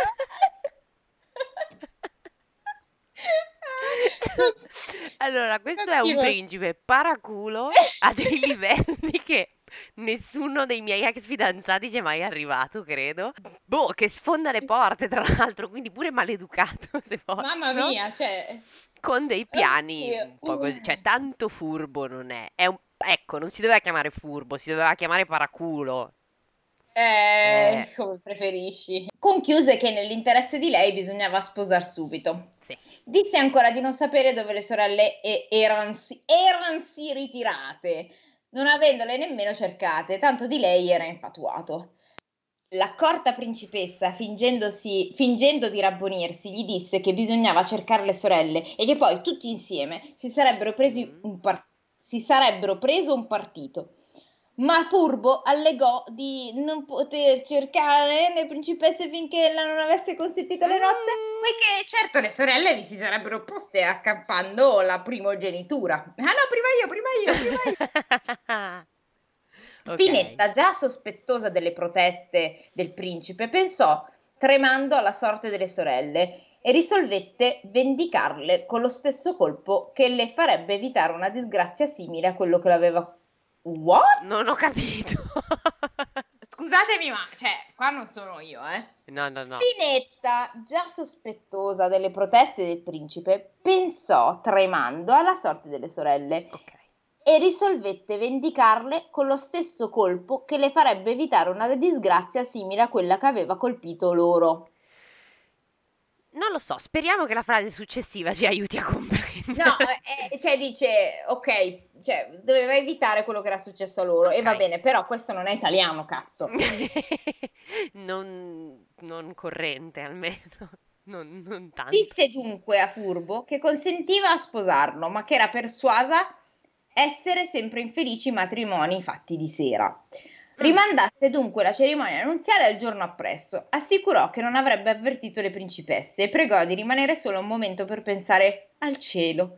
Allora, questo è un principe paraculo a dei livelli che nessuno dei miei ex fidanzati ci è mai arrivato, credo. Boh, che sfonda le porte, tra l'altro, quindi pure maleducato, se posso. Mamma mia, cioè... Con dei piani un po' così, cioè tanto furbo non è. Ecco, non si doveva chiamare furbo, si doveva chiamare paraculo. Come preferisci. Conchiuse che nell'interesse di lei bisognava sposar subito. Sì. Disse ancora di non sapere dove le sorelle eransi ritirate, non avendole nemmeno cercate, tanto di lei era infatuato. L'accorta principessa, fingendo di rabbonirsi, gli disse che bisognava cercare le sorelle e che poi tutti insieme si sarebbero preso un partito. Ma Furbo allegò di non poter cercare le principesse finché la non avesse consentito le nozze, poiché certo le sorelle vi si sarebbero opposte accampando la primogenitura. Ah no, prima io. Okay. Finetta, già sospettosa delle proteste del principe, pensò tremando alla sorte delle sorelle e risolvette vendicarle con lo stesso colpo che le farebbe evitare una disgrazia simile a quello che l'aveva. What? Non ho capito. Scusatemi, ma cioè, qua non sono io, eh? No. Finetta, già sospettosa delle proteste del principe, pensò tremando alla sorte delle sorelle. Ok. E risolvette vendicarle con lo stesso colpo che le farebbe evitare una disgrazia simile a quella che aveva colpito loro. Non lo so, speriamo che la frase successiva ci aiuti a comprendere. No, cioè dice, ok, cioè doveva evitare quello che era successo a loro, okay. E va bene, però questo non è italiano, cazzo. non corrente, almeno, non tanto. Disse dunque a Furbo che consentiva a sposarlo, ma che era persuasa essere sempre infelici i matrimoni fatti di sera. Rimandasse dunque la cerimonia nuziale al giorno appresso, assicurò che non avrebbe avvertito le principesse e pregò di rimanere solo un momento per pensare al cielo,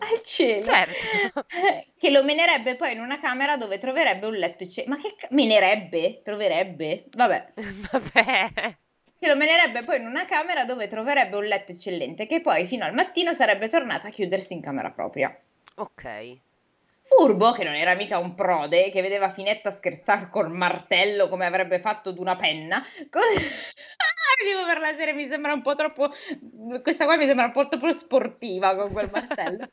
al cielo, certo. Che lo menerebbe poi in una camera dove troverebbe un letto che lo menerebbe poi in una camera dove troverebbe un letto eccellente, che poi fino al mattino sarebbe tornata a chiudersi in camera propria. Ok. Furbo, che non era mica un prode, che vedeva Finetta scherzare col martello come avrebbe fatto d'una penna, dico per la serie, mi sembra un po' troppo, questa qua mi sembra un po' troppo sportiva con quel martello,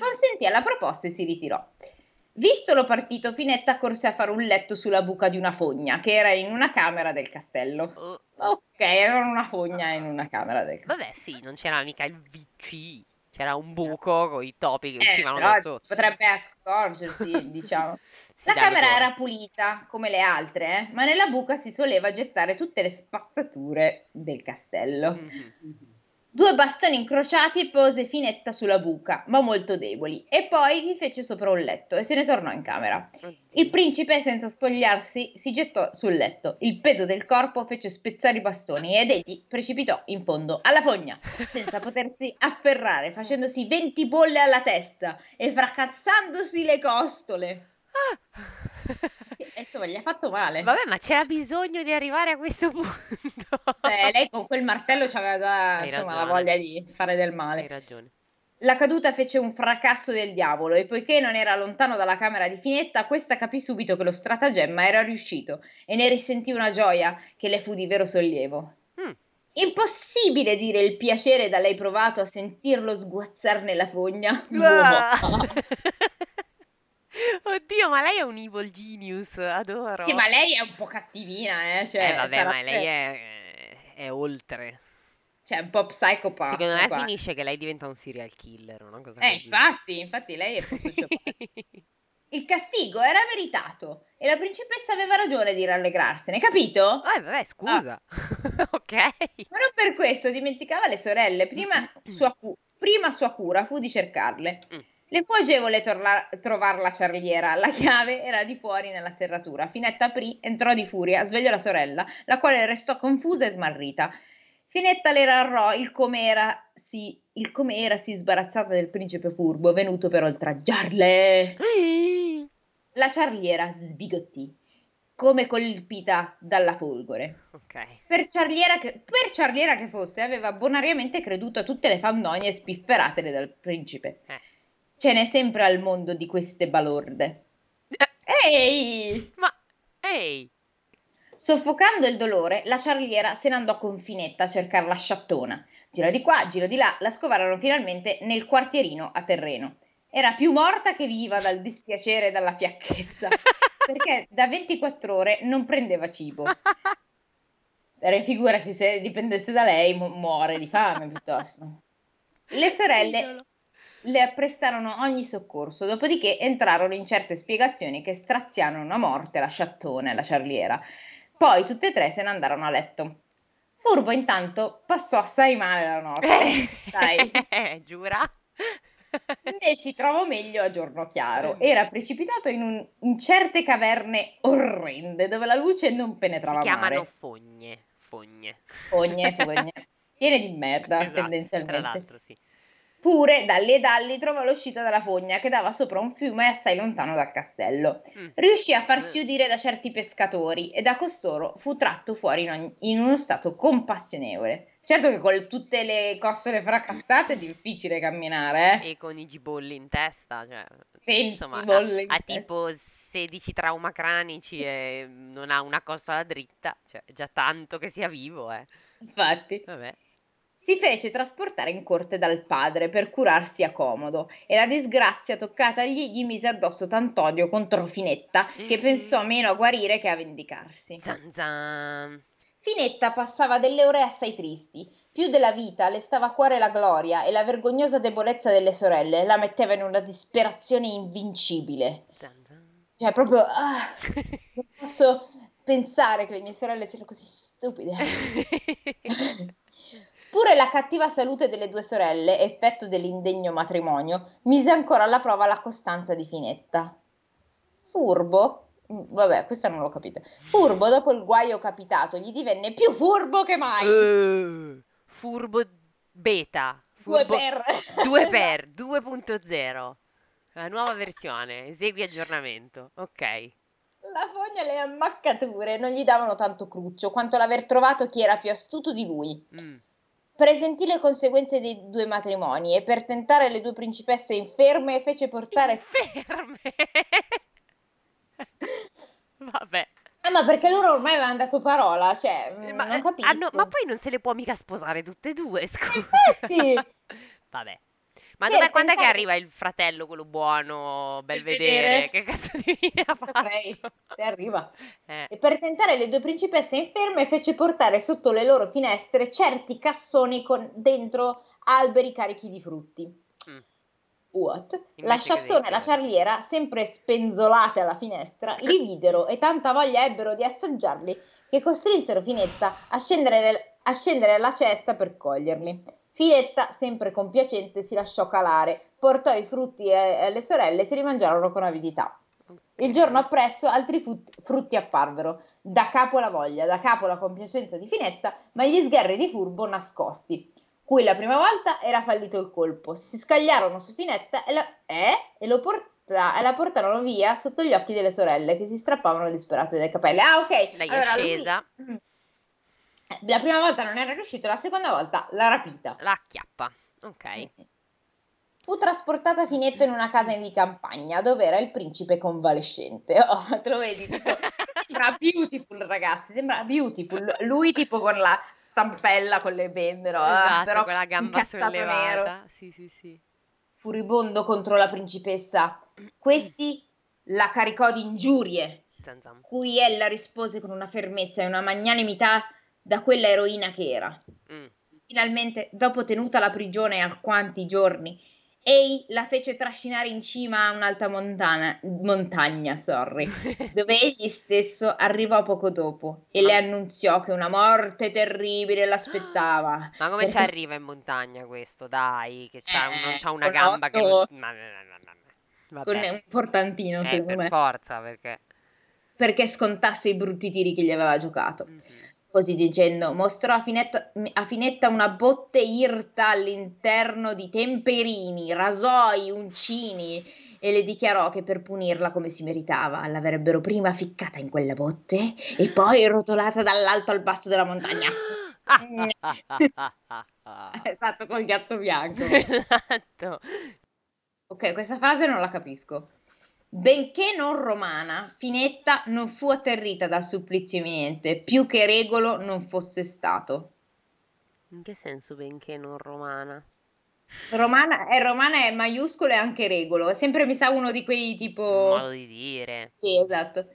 consentì alla proposta e si ritirò. Visto lo partito, Finetta corse a fare un letto sulla buca di una fogna, che era in una camera del castello. Ok, era una fogna in una camera del castello. Vabbè sì, non c'era mica il VC. C'era un buco con i topi che uscivano da sotto. Potrebbe accorgersi, diciamo. La camera era pulita, come le altre, ma nella buca si soleva gettare tutte le spazzature del castello. Mm-hmm. Due bastoni incrociati pose Finetta sulla buca, ma molto deboli, e poi vi fece sopra un letto e se ne tornò in camera. Il principe, senza spogliarsi, si gettò sul letto. Il peso del corpo fece spezzare i bastoni ed egli precipitò in fondo alla fogna, senza potersi afferrare, facendosi 20 bolle alla testa e fracazzandosi le costole. Insomma, gli ha fatto male. Vabbè, ma c'era bisogno di arrivare a questo punto. Lei con quel martello c'aveva già, insomma, la voglia di fare del male. Hai ragione. La caduta fece un fracasso del diavolo e poiché non era lontano dalla camera di Finetta, questa capì subito che lo stratagemma era riuscito e ne risentì una gioia che le fu di vero sollievo. Impossibile dire il piacere da lei provato a sentirlo sguazzar nella fogna. Oddio, ma lei è un evil genius, adoro. Sì, ma lei è un po' cattivina, cioè, vabbè, ma lei è oltre. Cioè, un po' psicopatica. Secondo me finisce che lei diventa un serial killer, una cosa così. Infatti lei è un po' sociopatica. Il castigo era meritato e la principessa aveva ragione di rallegrarsene, capito? Vabbè, scusa. Ok. Ma non per questo dimenticava le sorelle, prima sua cura fu di cercarle. Le fu agevole trovar la ciarliera, la chiave era di fuori nella serratura. Finetta aprì, entrò di furia, svegliò la sorella, la quale restò confusa e smarrita. Finetta le narrò il come era sì sbarazzata del principe furbo, venuto per oltraggiarle. La ciarliera sbigottì. come colpita dalla folgore. Okay. Per ciarliera che fosse, aveva bonariamente creduto a tutte le fandonie spifferatele dal principe. Ce n'è sempre al mondo di queste balorde. Ehi! Ma, ehi! Soffocando il dolore, la ciarliera se ne andò con Finetta a cercare la sciattona. Giro di qua, giro di là, la scovarono finalmente nel quartierino a terreno. Era più morta che viva dal dispiacere e dalla fiacchezza, perché da 24 ore non prendeva cibo. Figurati se dipendesse da lei, muore di fame piuttosto. Le sorelle le apprestarono ogni soccorso, dopodiché entrarono in certe spiegazioni che straziarono a morte la sciattona e la ciarliera. Poi tutte e tre se ne andarono a letto. Furbo intanto passò assai male la notte, sai. Giura? Ne si trovò meglio a giorno chiaro. Era precipitato in certe caverne orrende dove la luce non penetrava. Si chiamano fogne. Piene di merda, esatto, tendenzialmente. Tra l'altro, sì. Pure Dalli e Dalli trovò l'uscita dalla fogna che dava sopra un fiume assai lontano dal castello. Riuscì a farsi udire da certi pescatori e da costoro fu tratto fuori in uno stato compassionevole. Certo che con tutte le costole fracassate è difficile camminare, eh? E con i gibolli in testa, cioè, insomma, ha tipo 16 traumacranici e non ha una costola dritta, cioè è già tanto che sia vivo, eh. Infatti. Vabbè. Si fece trasportare in corte dal padre per curarsi a comodo e la disgrazia toccatagli gli mise addosso tanto odio contro Finetta che pensò meno a guarire che a vendicarsi. Zan zan. Finetta passava delle ore assai tristi. Più della vita le stava a cuore la gloria e la vergognosa debolezza delle sorelle la metteva in una disperazione invincibile. Zan zan. Cioè proprio non posso pensare che le mie sorelle siano così stupide. Pure la cattiva salute delle due sorelle, effetto dell'indegno matrimonio, mise ancora alla prova la costanza di Finetta. Furbo, vabbè, questa non l'ho capita. Furbo, dopo il guaio capitato, gli divenne più furbo che mai. Furbo beta. Furbo 2.0. La nuova versione, esegui aggiornamento. Ok. La fogna e le ammaccature non gli davano tanto cruccio quanto l'aver trovato chi era più astuto di lui. Presentì le conseguenze dei due matrimoni e per tentare le due principesse inferme fece portare... Inferme? Vabbè. Ah, ma perché loro ormai avevano dato parola, cioè, non capisco. No, ma poi non se le può mica sposare tutte e due, scusa. Sì. Vabbè. Ma dov'è, quando è che arriva il fratello, quello buono, Belvedere? Che cazzo di vita fa? Saprei, se arriva. E per tentare le due principesse inferme fece portare sotto le loro finestre certi cassoni con dentro alberi carichi di frutti. What? La sciattona e la ciarliera, sempre spenzolate alla finestra, li videro e tanta voglia ebbero di assaggiarli che costrinsero Finetta a scendere alla cesta per coglierli. Finetta, sempre compiacente, si lasciò calare, portò i frutti alle sorelle e si rimangiarono con avidità. Il giorno appresso altri frutti apparvero, da capo la voglia, da capo la compiacenza di Finetta, ma gli sgherri di Furbo nascosti. Cui la prima volta era fallito il colpo, si scagliarono su Finetta e la portarono via sotto gli occhi delle sorelle che si strappavano disperate dai capelli. Ah, ok. Lei allora, è scesa. La prima volta non era riuscito, la seconda volta l'ha rapita. La acchiappa, ok. Fu trasportata Finetta in una casa di campagna dove era il principe convalescente. Oh, te lo vedi? Tipo, sembra Beautiful, ragazzi, sembra Beautiful. Lui tipo con la stampella, con le bende, no? Esatto, però con la gamba sollevata. Sì. Furibondo contro la principessa. Questi la caricò di ingiurie, cui ella rispose con una fermezza e una magnanimità da quella eroina che era. Finalmente, dopo tenuta la prigione alquanti giorni, ei la fece trascinare in cima a un'alta montagna, dove egli stesso arrivò poco dopo e le annunziò che una morte terribile l'aspettava. Ma come ci arriva in montagna questo? Dai, che non c'ha una gamba che... No. Con un portantino, secondo me. Per forza, perché scontasse i brutti tiri che gli aveva giocato. Così dicendo, mostrò a Finetta una botte irta all'interno di temperini, rasoi, uncini e le dichiarò che per punirla come si meritava l'avrebbero prima ficcata in quella botte e poi rotolata dall'alto al basso della montagna. Esatto, col gatto bianco. Esatto. Ok, questa frase non la capisco. Benché non romana, Finetta non fu atterrita dal supplizio imminente, più che regolo non fosse stato. In che senso benché non romana? Romana è maiuscolo e anche regolo. Sempre mi sa uno di quei tipo... Un modo di dire. Sì, esatto.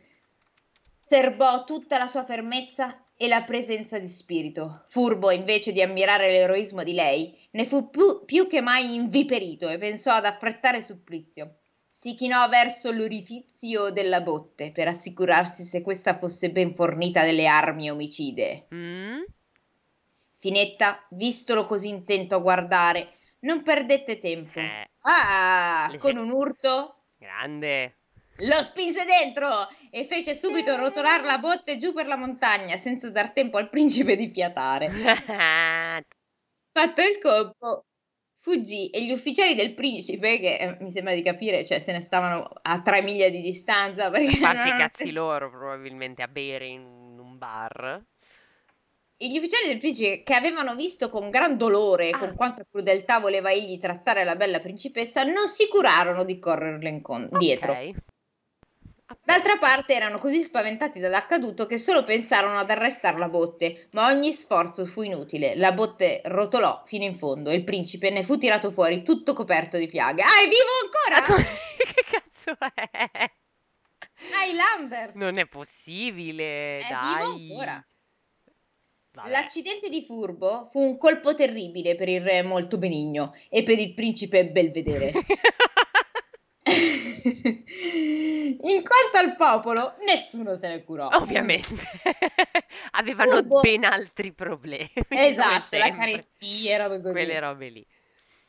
Serbò tutta la sua fermezza e la presenza di spirito. Furbo, invece di ammirare l'eroismo di lei, ne fu più che mai inviperito e pensò ad affrettare il supplizio. Si chinò verso l'orifizio della botte per assicurarsi se questa fosse ben fornita delle armi omicide. Finetta, vistolo così intento a guardare, non perdette tempo. Con un urto grande lo spinse dentro e fece subito rotolare la botte giù per la montagna senza dar tempo al principe di fiatare. Fatto il colpo, fuggì e gli ufficiali del principe, che mi sembra di capire, cioè se ne stavano a 3 miglia di distanza perché farsi i cazzi loro, probabilmente a bere in un bar. E gli ufficiali del principe, che avevano visto con gran dolore con quanta crudeltà voleva egli trattare la bella principessa, non si curarono di correrle dietro. D'altra parte erano così spaventati dall'accaduto che solo pensarono ad arrestare la botte, ma ogni sforzo fu inutile. La botte rotolò fino in fondo e il principe ne fu tirato fuori tutto coperto di piaghe. Ah, è vivo ancora! Che cazzo è? Dai, Lambert! Non è possibile, è dai! È vivo ancora! Vabbè. L'accidente di Furbo fu un colpo terribile per il re molto benigno e per il principe Belvedere. In quanto al popolo, nessuno se ne curò. Ovviamente. Avevano ben altri problemi. Esatto, la carestia, quelle robe lì.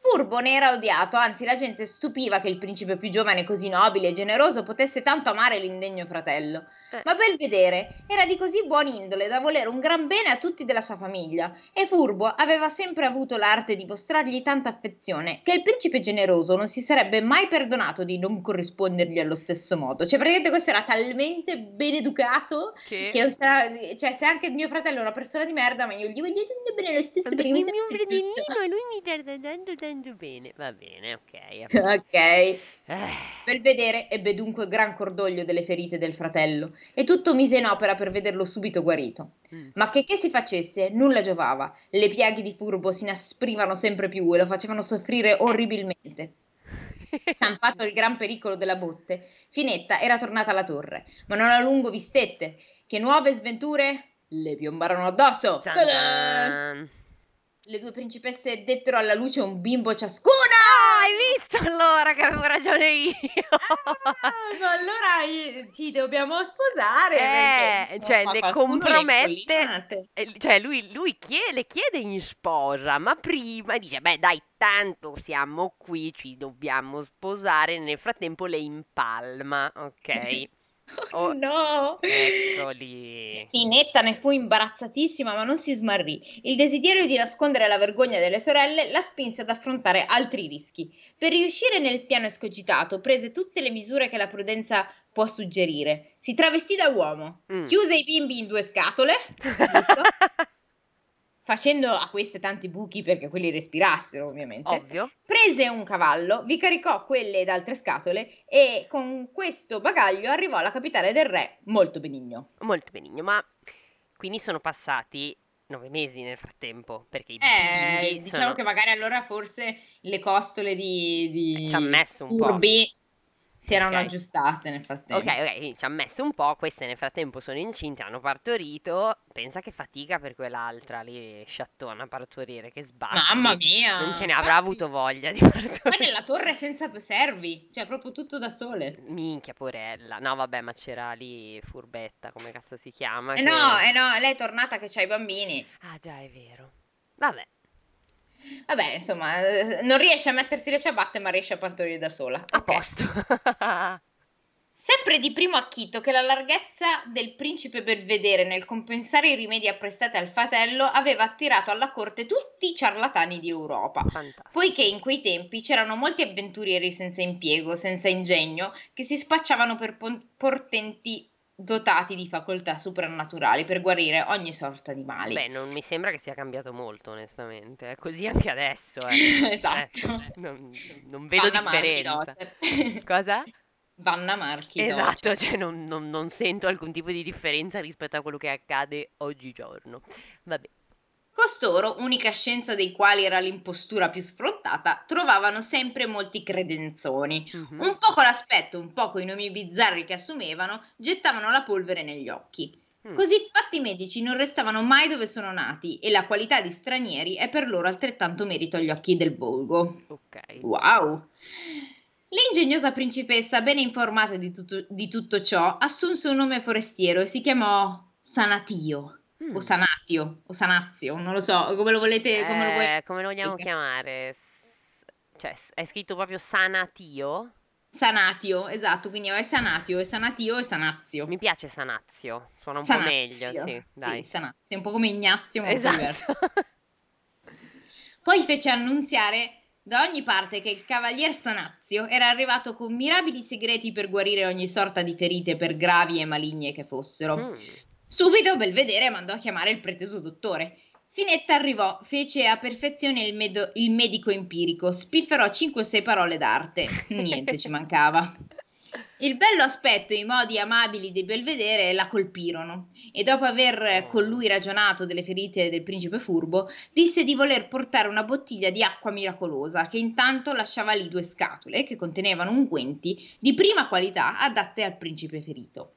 Furbo ne era odiato, anzi la gente stupiva che il principe più giovane, così nobile e generoso, potesse tanto amare l'indegno fratello. Ma Belvedere era di così buona indole da volere un gran bene a tutti della sua famiglia, e Furbo aveva sempre avuto l'arte di mostrargli tanta affezione che il principe generoso non si sarebbe mai perdonato di non corrispondergli allo stesso modo. Cioè praticamente questo era talmente ben educato che sarà, cioè, se anche mio fratello è una persona di merda, ma io gli voglio tanto bene lo stesso, perché il mio fratellino e lui mi sta tanto bene. Va bene, ok. Ok. Belvedere ebbe dunque gran cordoglio delle ferite del fratello e tutto mise in opera per vederlo subito guarito. Ma che si facesse, nulla giovava. Le piaghe di Furbo si inasprivano sempre più e lo facevano soffrire orribilmente. Stampato il gran pericolo della botte, Finetta era tornata alla torre, ma non a lungo vistette che nuove sventure le piombarono addosso. Ta-da! Le due principesse dettero alla luce un bimbo ciascuna. Hai visto allora che avevo ragione io? Allora ci dobbiamo sposare. Cioè le compromette. Cioè lui le chiede in sposa, ma prima dice beh dai, tanto siamo qui, ci dobbiamo sposare. Nel frattempo le impalma, ok. Oh, no, eccoli. Finetta ne fu imbarazzatissima, ma non si smarrì. Il desiderio di nascondere la vergogna delle sorelle la spinse ad affrontare altri rischi. Per riuscire nel piano escogitato, prese tutte le misure che la prudenza può suggerire. Si travestì da uomo, chiuse i bimbi in 2 scatole, facendo a queste tanti buchi perché quelli respirassero, ovviamente. Ovvio. Prese un cavallo, vi caricò quelle ed altre scatole e con questo bagaglio arrivò alla capitale del re molto benigno. Molto benigno, ma quindi sono passati 9 mesi nel frattempo, perché i bimbi diciamo sono... che magari allora forse le costole di... ci ha messo un Furbi po'. Si erano aggiustate nel frattempo. Ok, ci ha messo un po', queste nel frattempo sono incinte, hanno partorito, pensa che fatica per quell'altra lì, sciattona, a partorire, che sbatti. Mamma mia! Non ce ne avrà avuto voglia di partorire. Ma nella torre senza servi, cioè proprio tutto da sole. Minchia, porella. No, vabbè, ma c'era lì Furbetta, come cazzo si chiama? Che... No, lei è tornata che c'ha i bambini. Ah già, è vero. Vabbè, insomma, non riesce a mettersi le ciabatte ma riesce a partorire da sola. A posto. Sempre di primo acchito che la larghezza del principe Belvedere nel compensare i rimedi apprestati al fratello aveva attirato alla corte tutti i ciarlatani di Europa. Fantastico. Poiché in quei tempi c'erano molti avventurieri senza impiego, senza ingegno, che si spacciavano per portenti dotati di facoltà soprannaturali per guarire ogni sorta di mali. Beh, non mi sembra che sia cambiato molto, onestamente. È così anche adesso. Esatto. Non vedo differenza. Cosa? Vanna Marchi. Esatto, cioè non sento alcun tipo di differenza rispetto a quello che accade oggigiorno. Vabbè. Costoro, unica scienza dei quali era l'impostura più sfruttata, trovavano sempre molti credenzoni. Mm-hmm. Un poco l'aspetto, un poco i nomi bizzarri che assumevano, gettavano la polvere negli occhi. Così infatti i medici non restavano mai dove sono nati e la qualità di stranieri è per loro altrettanto merito agli occhi del volgo. Ok. Wow! L'ingegnosa principessa, ben informata di tutto ciò, assunse un nome forestiero e si chiamò Sanatio, o Sanatio, o Sanazio, non lo so, come lo volete... come lo vogliamo chiamare? Cioè, è scritto proprio Sanatio? Sanatio, esatto, quindi è Sanatio, è Sanatio e Sanazio. Mi piace Sanazio, suona un Sanazio. Po' meglio, sì, dai. Sì, Sanazio, è un po' come Ignazio, ma esatto. Diverso. Poi fece annunziare... da ogni parte che il cavalier Sanazio era arrivato con mirabili segreti per guarire ogni sorta di ferite, per gravi e maligne che fossero. Subito Belvedere mandò a chiamare il preteso dottore. Finetta arrivò, fece a perfezione il medico empirico, spifferò 5 o 6 parole d'arte. Niente ci mancava. Il bello aspetto e i modi amabili di Belvedere la colpirono e dopo aver con lui ragionato delle ferite del principe furbo disse di voler portare una bottiglia di acqua miracolosa che intanto lasciava lì 2 scatole che contenevano unguenti di prima qualità adatte al principe ferito.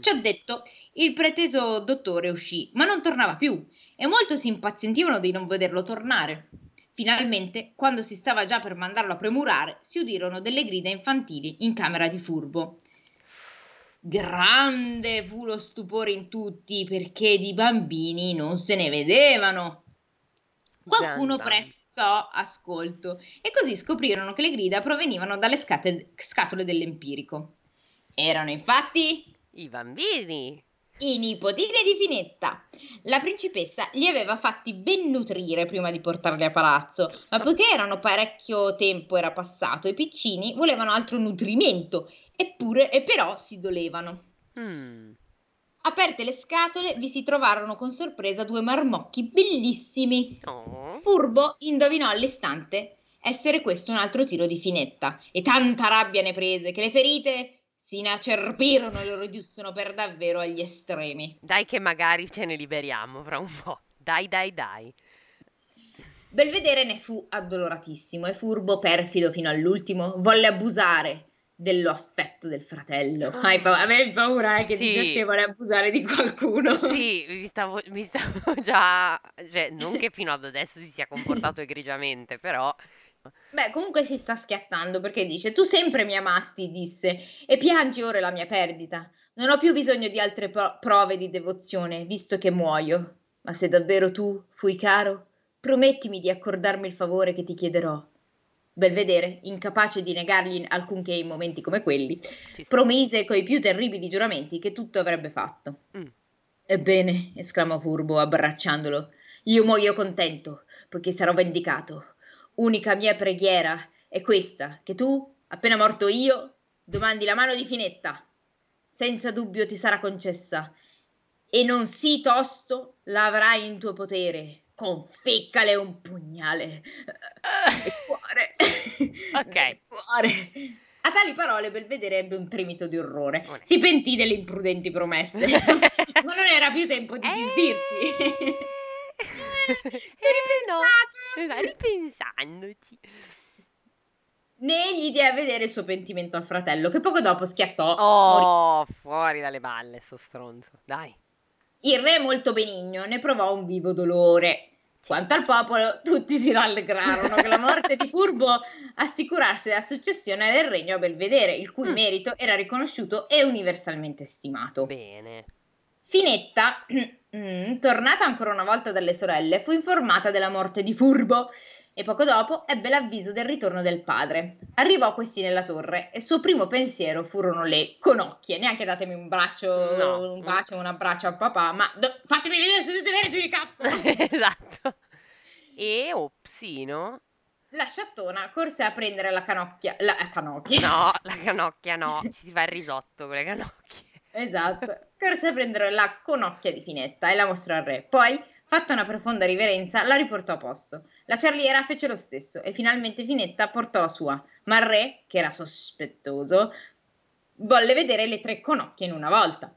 Ciò detto, il preteso dottore uscì ma non tornava più e molto si impazientivano di non vederlo tornare. Finalmente, quando si stava già per mandarlo a premurare, si udirono delle grida infantili in camera di Furbo. Grande fu lo stupore in tutti, perché di bambini non se ne vedevano. Qualcuno prestò ascolto e così scoprirono che le grida provenivano dalle scatole dell'empirico. Erano infatti i bambini! I nipotini di Finetta. La principessa li aveva fatti ben nutrire prima di portarli a palazzo, ma poiché erano parecchio tempo era passato, i piccini volevano altro nutrimento, però si dolevano. Aperte le scatole, vi si trovarono con sorpresa 2 marmocchi bellissimi. Furbo indovinò all'istante essere questo un altro tiro di Finetta, e tanta rabbia ne prese che le ferite... si inacerbirono e lo ridussero per davvero agli estremi. Dai che magari ce ne liberiamo fra un po'. Dai. Belvedere ne fu addoloratissimo e Furbo, perfido fino all'ultimo, volle abusare dell'affetto del fratello. Avevi paura che sì. Dicessi che vuole abusare di qualcuno. Sì, mi stavo già... cioè, non che fino ad adesso si sia comportato egregiamente, però... Beh, comunque si sta schiattando perché dice: tu sempre mi amasti, disse, e piangi ora la mia perdita. Non ho più bisogno di altre prove di devozione, visto che muoio. Ma se davvero tu fui caro, promettimi di accordarmi il favore che ti chiederò. Belvedere, incapace di negargli alcunché in momenti come quelli, promise coi più terribili giuramenti che tutto avrebbe fatto. Ebbene, esclamò Furbo abbracciandolo, io muoio contento, poiché sarò vendicato. Unica mia preghiera è questa, che tu, appena morto io, domandi la mano di Finetta. Senza dubbio ti sarà concessa, e non sì tosto l'avrai in tuo potere. Conficcale un pugnale nel cuore. Ok. Cuore. A tali parole Belvedere ebbe un tremito di orrore. Si pentì delle imprudenti promesse, ma non era più tempo di disdirsi. Ripensandoci, né gli diede a vedere il suo pentimento al fratello, che poco dopo schiattò. Fuori dalle balle, sto stronzo, dai. Il re, molto benigno, ne provò un vivo dolore. Quanto al popolo, tutti si rallegrarono che la morte di Furbo assicurasse la successione del regno a Belvedere, il cui merito era riconosciuto e universalmente stimato. Bene. Finetta, tornata ancora una volta dalle sorelle, fu informata della morte di Furbo e poco dopo ebbe l'avviso del ritorno del padre. Arrivò questi nella torre e il suo primo pensiero furono le conocchie. Neanche datemi un braccio, no, un bacio, un abbraccio a papà, ma fatemi vedere se siete vergini, cazzo! Esatto. E Opsino, la sciattona, corse a prendere la canocchia. La canocchia no, ci si fa il risotto con le canocchie. Esatto, corse a prendere la conocchia di Finetta e la mostrò al re. Poi, fatta una profonda riverenza, la riportò a posto. La ciarliera fece lo stesso e finalmente Finetta portò la sua. Ma il re, che era sospettoso, volle vedere le tre conocchie in una volta.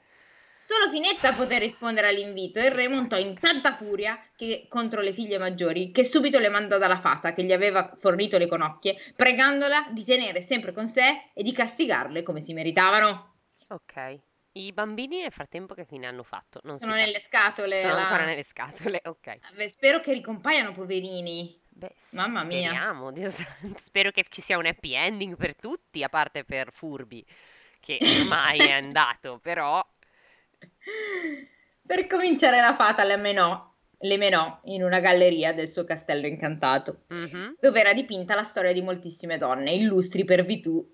Solo Finetta poté rispondere all'invito e il re montò in tanta furia contro le figlie maggiori che subito le mandò dalla fata che gli aveva fornito le conocchie, pregandola di tenere sempre con sé e di castigarle come si meritavano. Ok. I bambini nel frattempo che fine hanno fatto? Sono ancora nelle scatole, ok. Beh, spero che ricompaiano, poverini. Beh, mamma mia. Speriamo, Dio santo. Spero che ci sia un happy ending per tutti, a parte per Furbi, che ormai è andato, però... Per cominciare la fata le menò in una galleria del suo castello incantato, dove era dipinta la storia di moltissime donne, illustri per virtù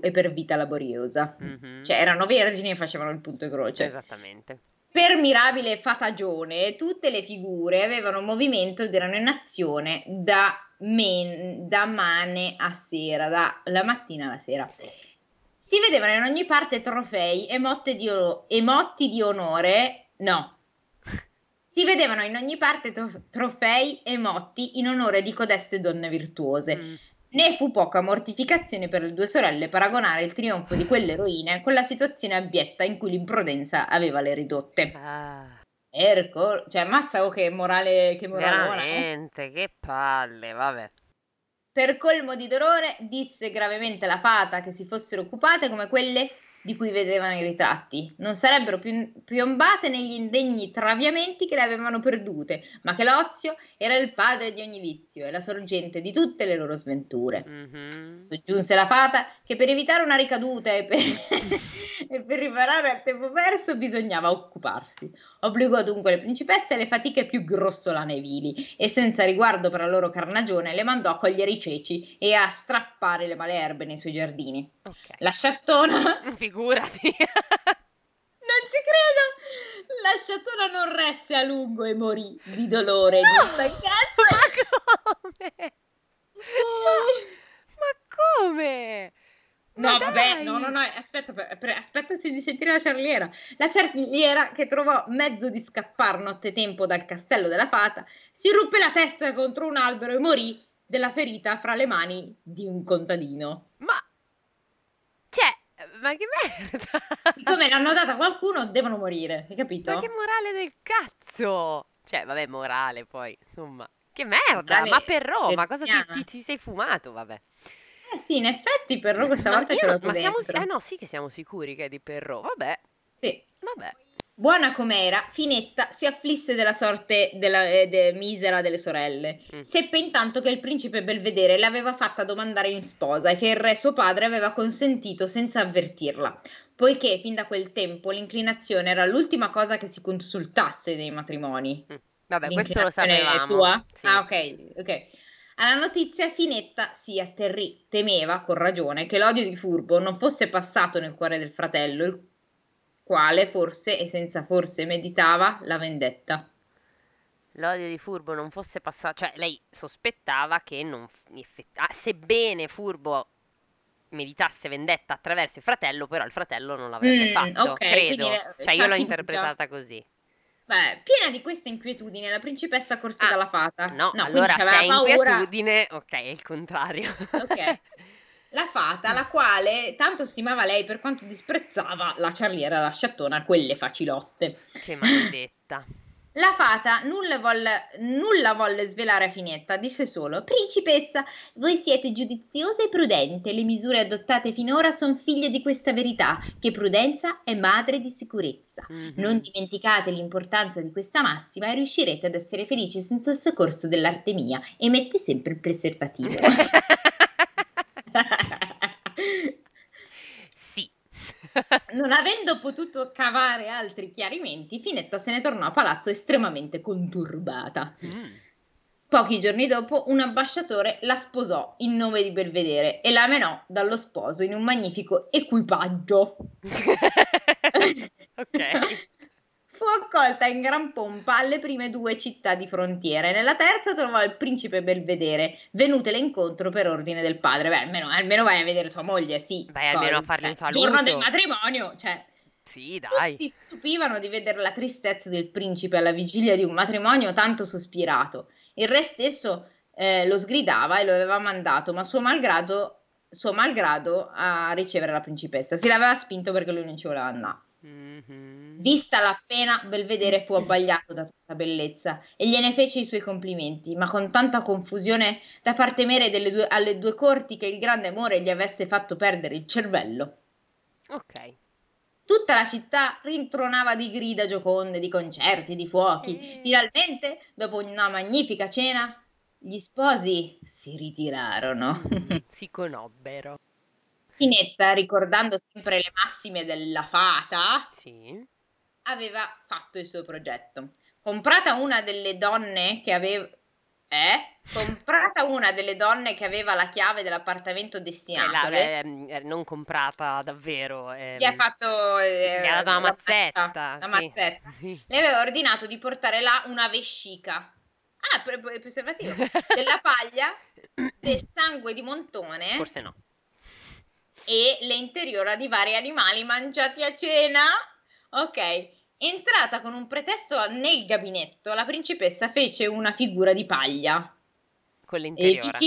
e per vita laboriosa. Cioè erano vergini e facevano il punto e croce. Esattamente. Per mirabile fatagione, tutte le figure avevano movimento ed erano in azione da mane a sera, dalla mattina alla sera. Si vedevano in ogni parte trofei e motti in onore di codeste donne virtuose. Ne fu poca mortificazione per le due sorelle paragonare il trionfo di quelle eroine con la situazione abietta in cui l'imprudenza aveva le ridotte. Cioè, mazza, che morale. Veramente, che palle, vabbè. Per colmo di dolore disse gravemente la fata che si fossero occupate come quelle di cui vedevano i ritratti, non sarebbero piombate negli indegni traviamenti che le avevano perdute, ma che l'ozio era il padre di ogni vizio e la sorgente di tutte le loro sventure. Soggiunse la fata che per evitare una ricaduta e per riparare al tempo perso bisognava occuparsi. Obbligò dunque le principesse alle fatiche più grossolane e vili e senza riguardo per la loro carnagione le mandò a cogliere i ceci e a strappare le malerbe nei suoi giardini. Okay. La sciattona... Figurati. Non ci credo. La sciattona non resse a lungo e morì di dolore e di stanchezza. Ma come? Ma come? No, vabbè, no, aspetta di sentire la ciarliera. La ciarliera, che trovò mezzo di scappar nottetempo dal castello della fata, si ruppe la testa contro un albero e morì della ferita fra le mani di un contadino. Ma che merda! Siccome l'hanno data a qualcuno, devono morire, hai capito? Ma che morale del cazzo! Cioè, vabbè, morale poi, insomma. Che merda! Morale, ma Perrault, ma cosa ti sei fumato, vabbè. Sì, in effetti Perrault questa volta ce l'ho più dentro. Sì che siamo sicuri che è di Perrault, vabbè. Sì. Vabbè. Buona com'era, Finetta si afflisse della sorte misera delle sorelle. Seppe intanto che il principe Belvedere l'aveva fatta domandare in sposa e che il re suo padre aveva consentito senza avvertirla, poiché fin da quel tempo l'inclinazione era l'ultima cosa che si consultasse nei matrimoni. Vabbè, questo lo sapevamo. Tua? Sì. Ah, ok. Alla notizia Finetta si atterrì, temeva, con ragione, che l'odio di Furbo non fosse passato nel cuore del fratello, il quale forse e senza forse meditava la vendetta. L'odio di Furbo non fosse passato, cioè lei sospettava che sebbene Furbo meditasse vendetta attraverso il fratello, però il fratello non l'avrebbe fatto, okay, credo. Cioè io l'ho interpretata così. Beh, piena di questa inquietudine, la principessa corse dalla fata. No, allora se è inquietudine, ok, è il contrario. Ok. La fata, la quale tanto stimava lei per quanto disprezzava la ciarliera, la sciattona, quelle facilotte. Che maledetta. La fata nulla volle svelare a Finetta, disse solo: principessa, voi siete giudiziosa e prudente, le misure adottate finora sono figlie di questa verità, che prudenza è madre di sicurezza. Non dimenticate l'importanza di questa massima e riuscirete ad essere felici senza il soccorso dell'artemia, e metti sempre il preservativo. Sì. Non avendo potuto cavare altri chiarimenti, Finetta se ne tornò a palazzo estremamente conturbata. Pochi giorni dopo un ambasciatore la sposò in nome di Belvedere e la menò dallo sposo in un magnifico equipaggio. Ok. Fu accolta in gran pompa alle prime due città di frontiera e nella terza trovò il principe Belvedere, venutele incontro per ordine del padre. Beh, almeno vai a vedere tua moglie, sì. Vai almeno a fargli un saluto. Il giorno del matrimonio, cioè. Sì, dai. Tutti stupivano di vedere la tristezza del principe alla vigilia di un matrimonio tanto sospirato. Il re stesso lo sgridava e lo aveva mandato, ma suo malgrado a ricevere la principessa. Se l'aveva spinto perché lui non ci voleva andare. Mm-hmm. Vista la pena, Belvedere fu abbagliato da tanta bellezza e gliene fece i suoi complimenti, ma con tanta confusione da far temere alle due corti che il grande amore gli avesse fatto perdere il cervello. Ok. Tutta la città rintronava di grida gioconde, di concerti, di fuochi. Finalmente, dopo una magnifica cena, gli sposi si ritirarono. Si conobbero. Finetta, ricordando sempre le massime della fata, sì, aveva fatto il suo progetto. Comprata una delle donne che aveva la chiave dell'appartamento destinatole. Non comprata davvero. Gli ha fatto una mazzetta. Sì. Le aveva ordinato di portare là una vescica. Ah, preservativo. Della paglia, del sangue di montone. Forse no. E le interiora di vari animali mangiati a cena. Ok, entrata con un pretesto nel gabinetto, la principessa fece una figura di paglia. Con l'interiora?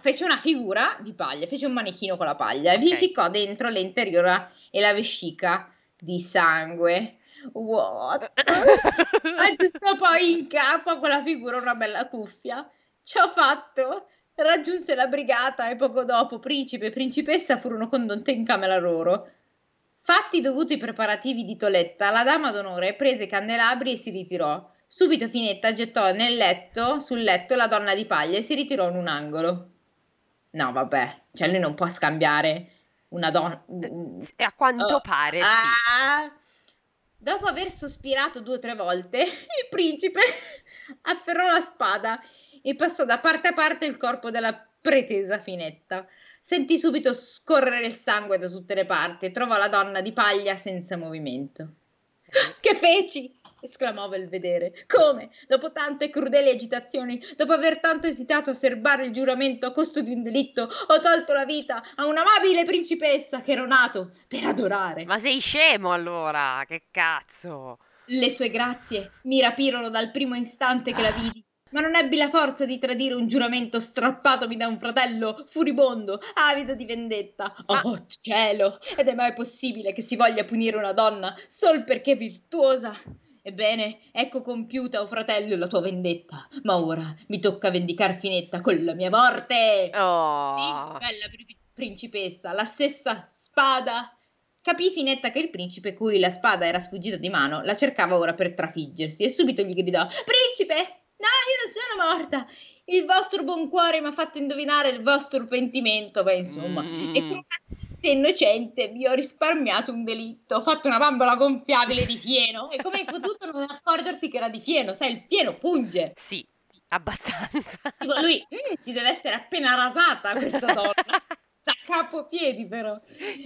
Fece una figura di paglia, fece un manichino con la paglia, okay. E vi ficcò dentro le interiora e la vescica di sangue. What? E giusto poi in capo a quella figura una bella cuffia. Ci ho fatto... Raggiunse la brigata e poco dopo principe e principessa furono condotte in camera loro. Fatti dovuti i preparativi di toeletta, la dama d'onore prese i candelabri e si ritirò. Subito Finetta gettò sul letto la donna di paglia e si ritirò in un angolo. No, vabbè, cioè lui non può scambiare una donna. E a quanto pare sì. Dopo aver sospirato 2 o 3 volte, il principe afferrò la spada e passò da parte a parte il corpo della pretesa Finetta. Sentì subito scorrere il sangue da tutte le parti e trovò la donna di paglia senza movimento. Che feci? Esclamò Belvedere. Come? Dopo tante crudeli agitazioni, dopo aver tanto esitato a serbare il giuramento a costo di un delitto, ho tolto la vita a un'amabile principessa che ero nato per adorare. Ma sei scemo allora, che cazzo? Le sue grazie mi rapirono dal primo istante che la vidi. Ma non ebbi la forza di tradire un giuramento strappatomi da un fratello furibondo, avido di vendetta. Oh cielo! Ed è mai possibile che si voglia punire una donna sol perché virtuosa? Ebbene, ecco compiuta, o fratello, la tua vendetta. Ma ora mi tocca vendicar Finetta con la mia morte. Oh. Sì, bella principessa, la stessa spada. Capì Finetta che il principe, cui la spada era sfuggita di mano, la cercava ora per trafiggersi e subito gli gridò: Principe! No, io non sono morta. Il vostro buon cuore mi ha fatto indovinare il vostro pentimento. Beh, insomma, e con una stessa innocente vi ho risparmiato un delitto. Ho fatto una bambola gonfiabile di fieno. E come hai potuto non accorgerti che era di fieno? Sai, il fieno punge. Sì, abbastanza. Tipo, lui si deve essere appena rasata questa donna. Da capo piedi, però.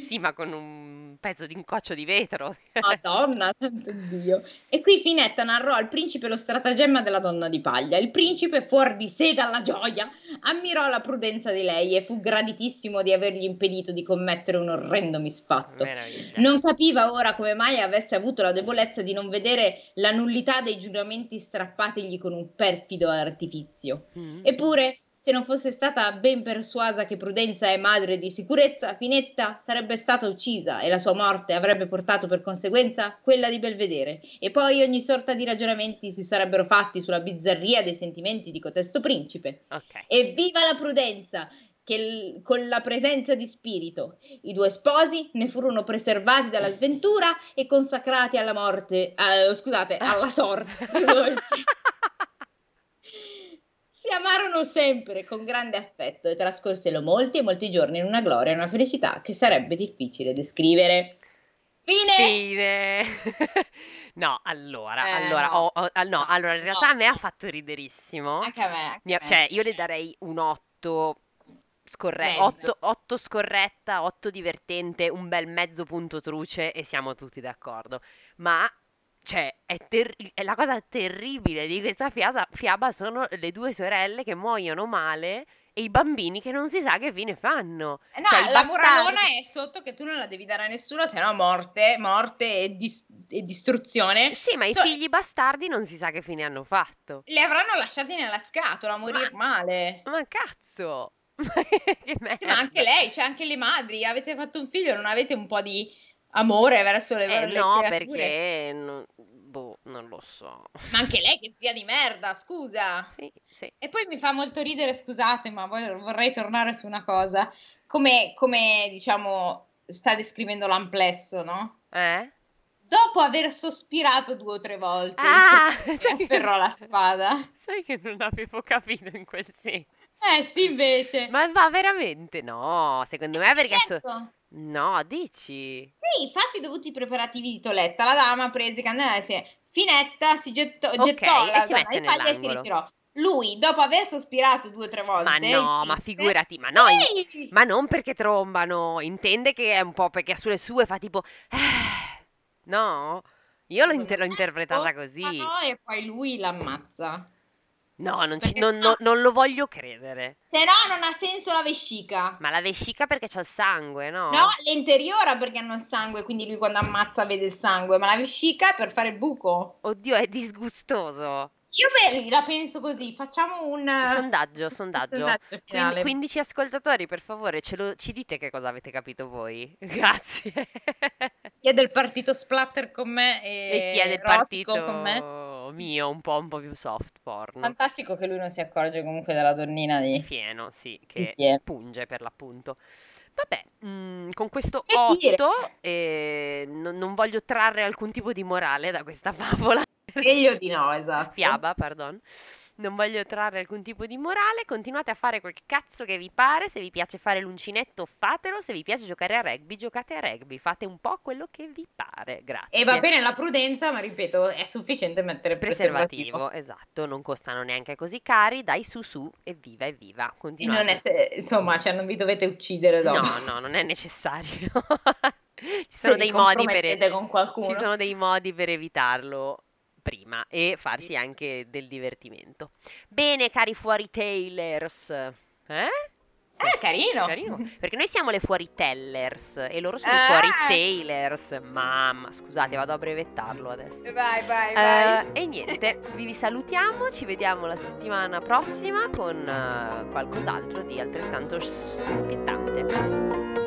Sì, ma con un pezzo di incoccio di vetro. Madonna, santo Dio. E qui Finetta narrò al principe lo stratagemma della donna di paglia. Il principe, fuor di sé dalla gioia, ammirò la prudenza di lei e fu graditissimo di avergli impedito di commettere un orrendo misfatto. Meraviglia. Non capiva ora come mai avesse avuto la debolezza di non vedere la nullità dei giuramenti strappatigli con un perfido artifizio. Eppure... se non fosse stata ben persuasa che prudenza è madre di sicurezza, Finetta sarebbe stata uccisa e la sua morte avrebbe portato per conseguenza quella di Belvedere. E poi ogni sorta di ragionamenti si sarebbero fatti sulla bizzarria dei sentimenti di cotesto principe. Okay. Evviva la prudenza! Che con la presenza di spirito i due sposi ne furono preservati dalla sventura e consacrati alla morte, alla sorte. Si amarono sempre con grande affetto e trascorsero molti e molti giorni in una gloria e una felicità che sarebbe difficile descrivere. Fine! No, allora in realtà a me ha fatto riderissimo. Anche a me. Cioè, io le darei un 8 scorretta, 8 scorretta, 8 divertente, un bel mezzo punto truce e siamo tutti d'accordo. Ma cioè, è la cosa terribile di questa fiaba sono le due sorelle che muoiono male e i bambini che non si sa che fine fanno. No, cioè, la moralona è sotto che tu non la devi dare a nessuno, se no morte e distruzione. Sì, ma i figli bastardi non si sa che fine hanno fatto. Li avranno lasciati nella scatola a morire male. Ma cazzo! Che merda. Ma anche lei, cioè anche le madri, avete fatto un figlio, non avete un po' di amore verso le creature? No, perché non lo so. Ma anche lei che zia di merda, scusa. Sì. E poi mi fa molto ridere, scusate, ma vorrei tornare su una cosa. Come diciamo, sta descrivendo l'amplesso, no? Dopo aver sospirato 2 o 3 volte, afferrò la spada. Sai che non avevo capito in quel senso. Sì, invece. Ma va veramente? No, secondo me perché... Certo. No, dici? Sì, infatti dovuti i preparativi di toeletta, la dama prese candelare, Finetta si gettò la dama in paglia e si ritirò. Lui, dopo aver sospirato 2 o 3 volte... Ma no, ma figurati, ma no, sì. Ma non perché trombano, intende che è un po' perché sulle sue fa tipo... No, io l'ho interpretata così. Ma no, e poi lui l'ammazza. No, non lo voglio credere. Se no non ha senso la vescica. Ma la vescica perché c'ha il sangue, no? No, l'interiora perché hanno il sangue, quindi lui quando ammazza vede il sangue. Ma la vescica per fare il buco. Oddio, è disgustoso. Io la penso così, facciamo un... Sondaggio finale. 15 ascoltatori, per favore, ci dite che cosa avete capito voi. Grazie. Chi è del partito splatter con me e chi è del partito con me? Mio, un po' più soft porn. Fantastico che lui non si accorge comunque della donnina di Fieno, sì, che punge per l'appunto. Vabbè, con questo 8 non voglio trarre alcun tipo di morale da questa favola. Meglio di no, esatto. Fiaba, pardon. Non voglio trarre alcun tipo di morale. Continuate a fare quel cazzo che vi pare. Se vi piace fare l'uncinetto, fatelo. Se vi piace giocare a rugby, giocate a rugby. Fate un po' quello che vi pare. Grazie. E va bene la prudenza, ma ripeto, è sufficiente mettere preservativo. Esatto, non costano neanche così cari. Dai su, evviva. Continuate. Non è insomma, cioè non vi dovete uccidere dopo. No, non è necessario. Ci sono dei modi per evitarlo prima e farsi anche del divertimento. Bene, cari fuoritellers. Carino. Perché noi siamo le fuoritellers e loro sono i fuoritailers. Mamma, scusate, vado a brevettarlo adesso. Vai. E niente, vi salutiamo, ci vediamo la settimana prossima con qualcos'altro di altrettanto schizzante.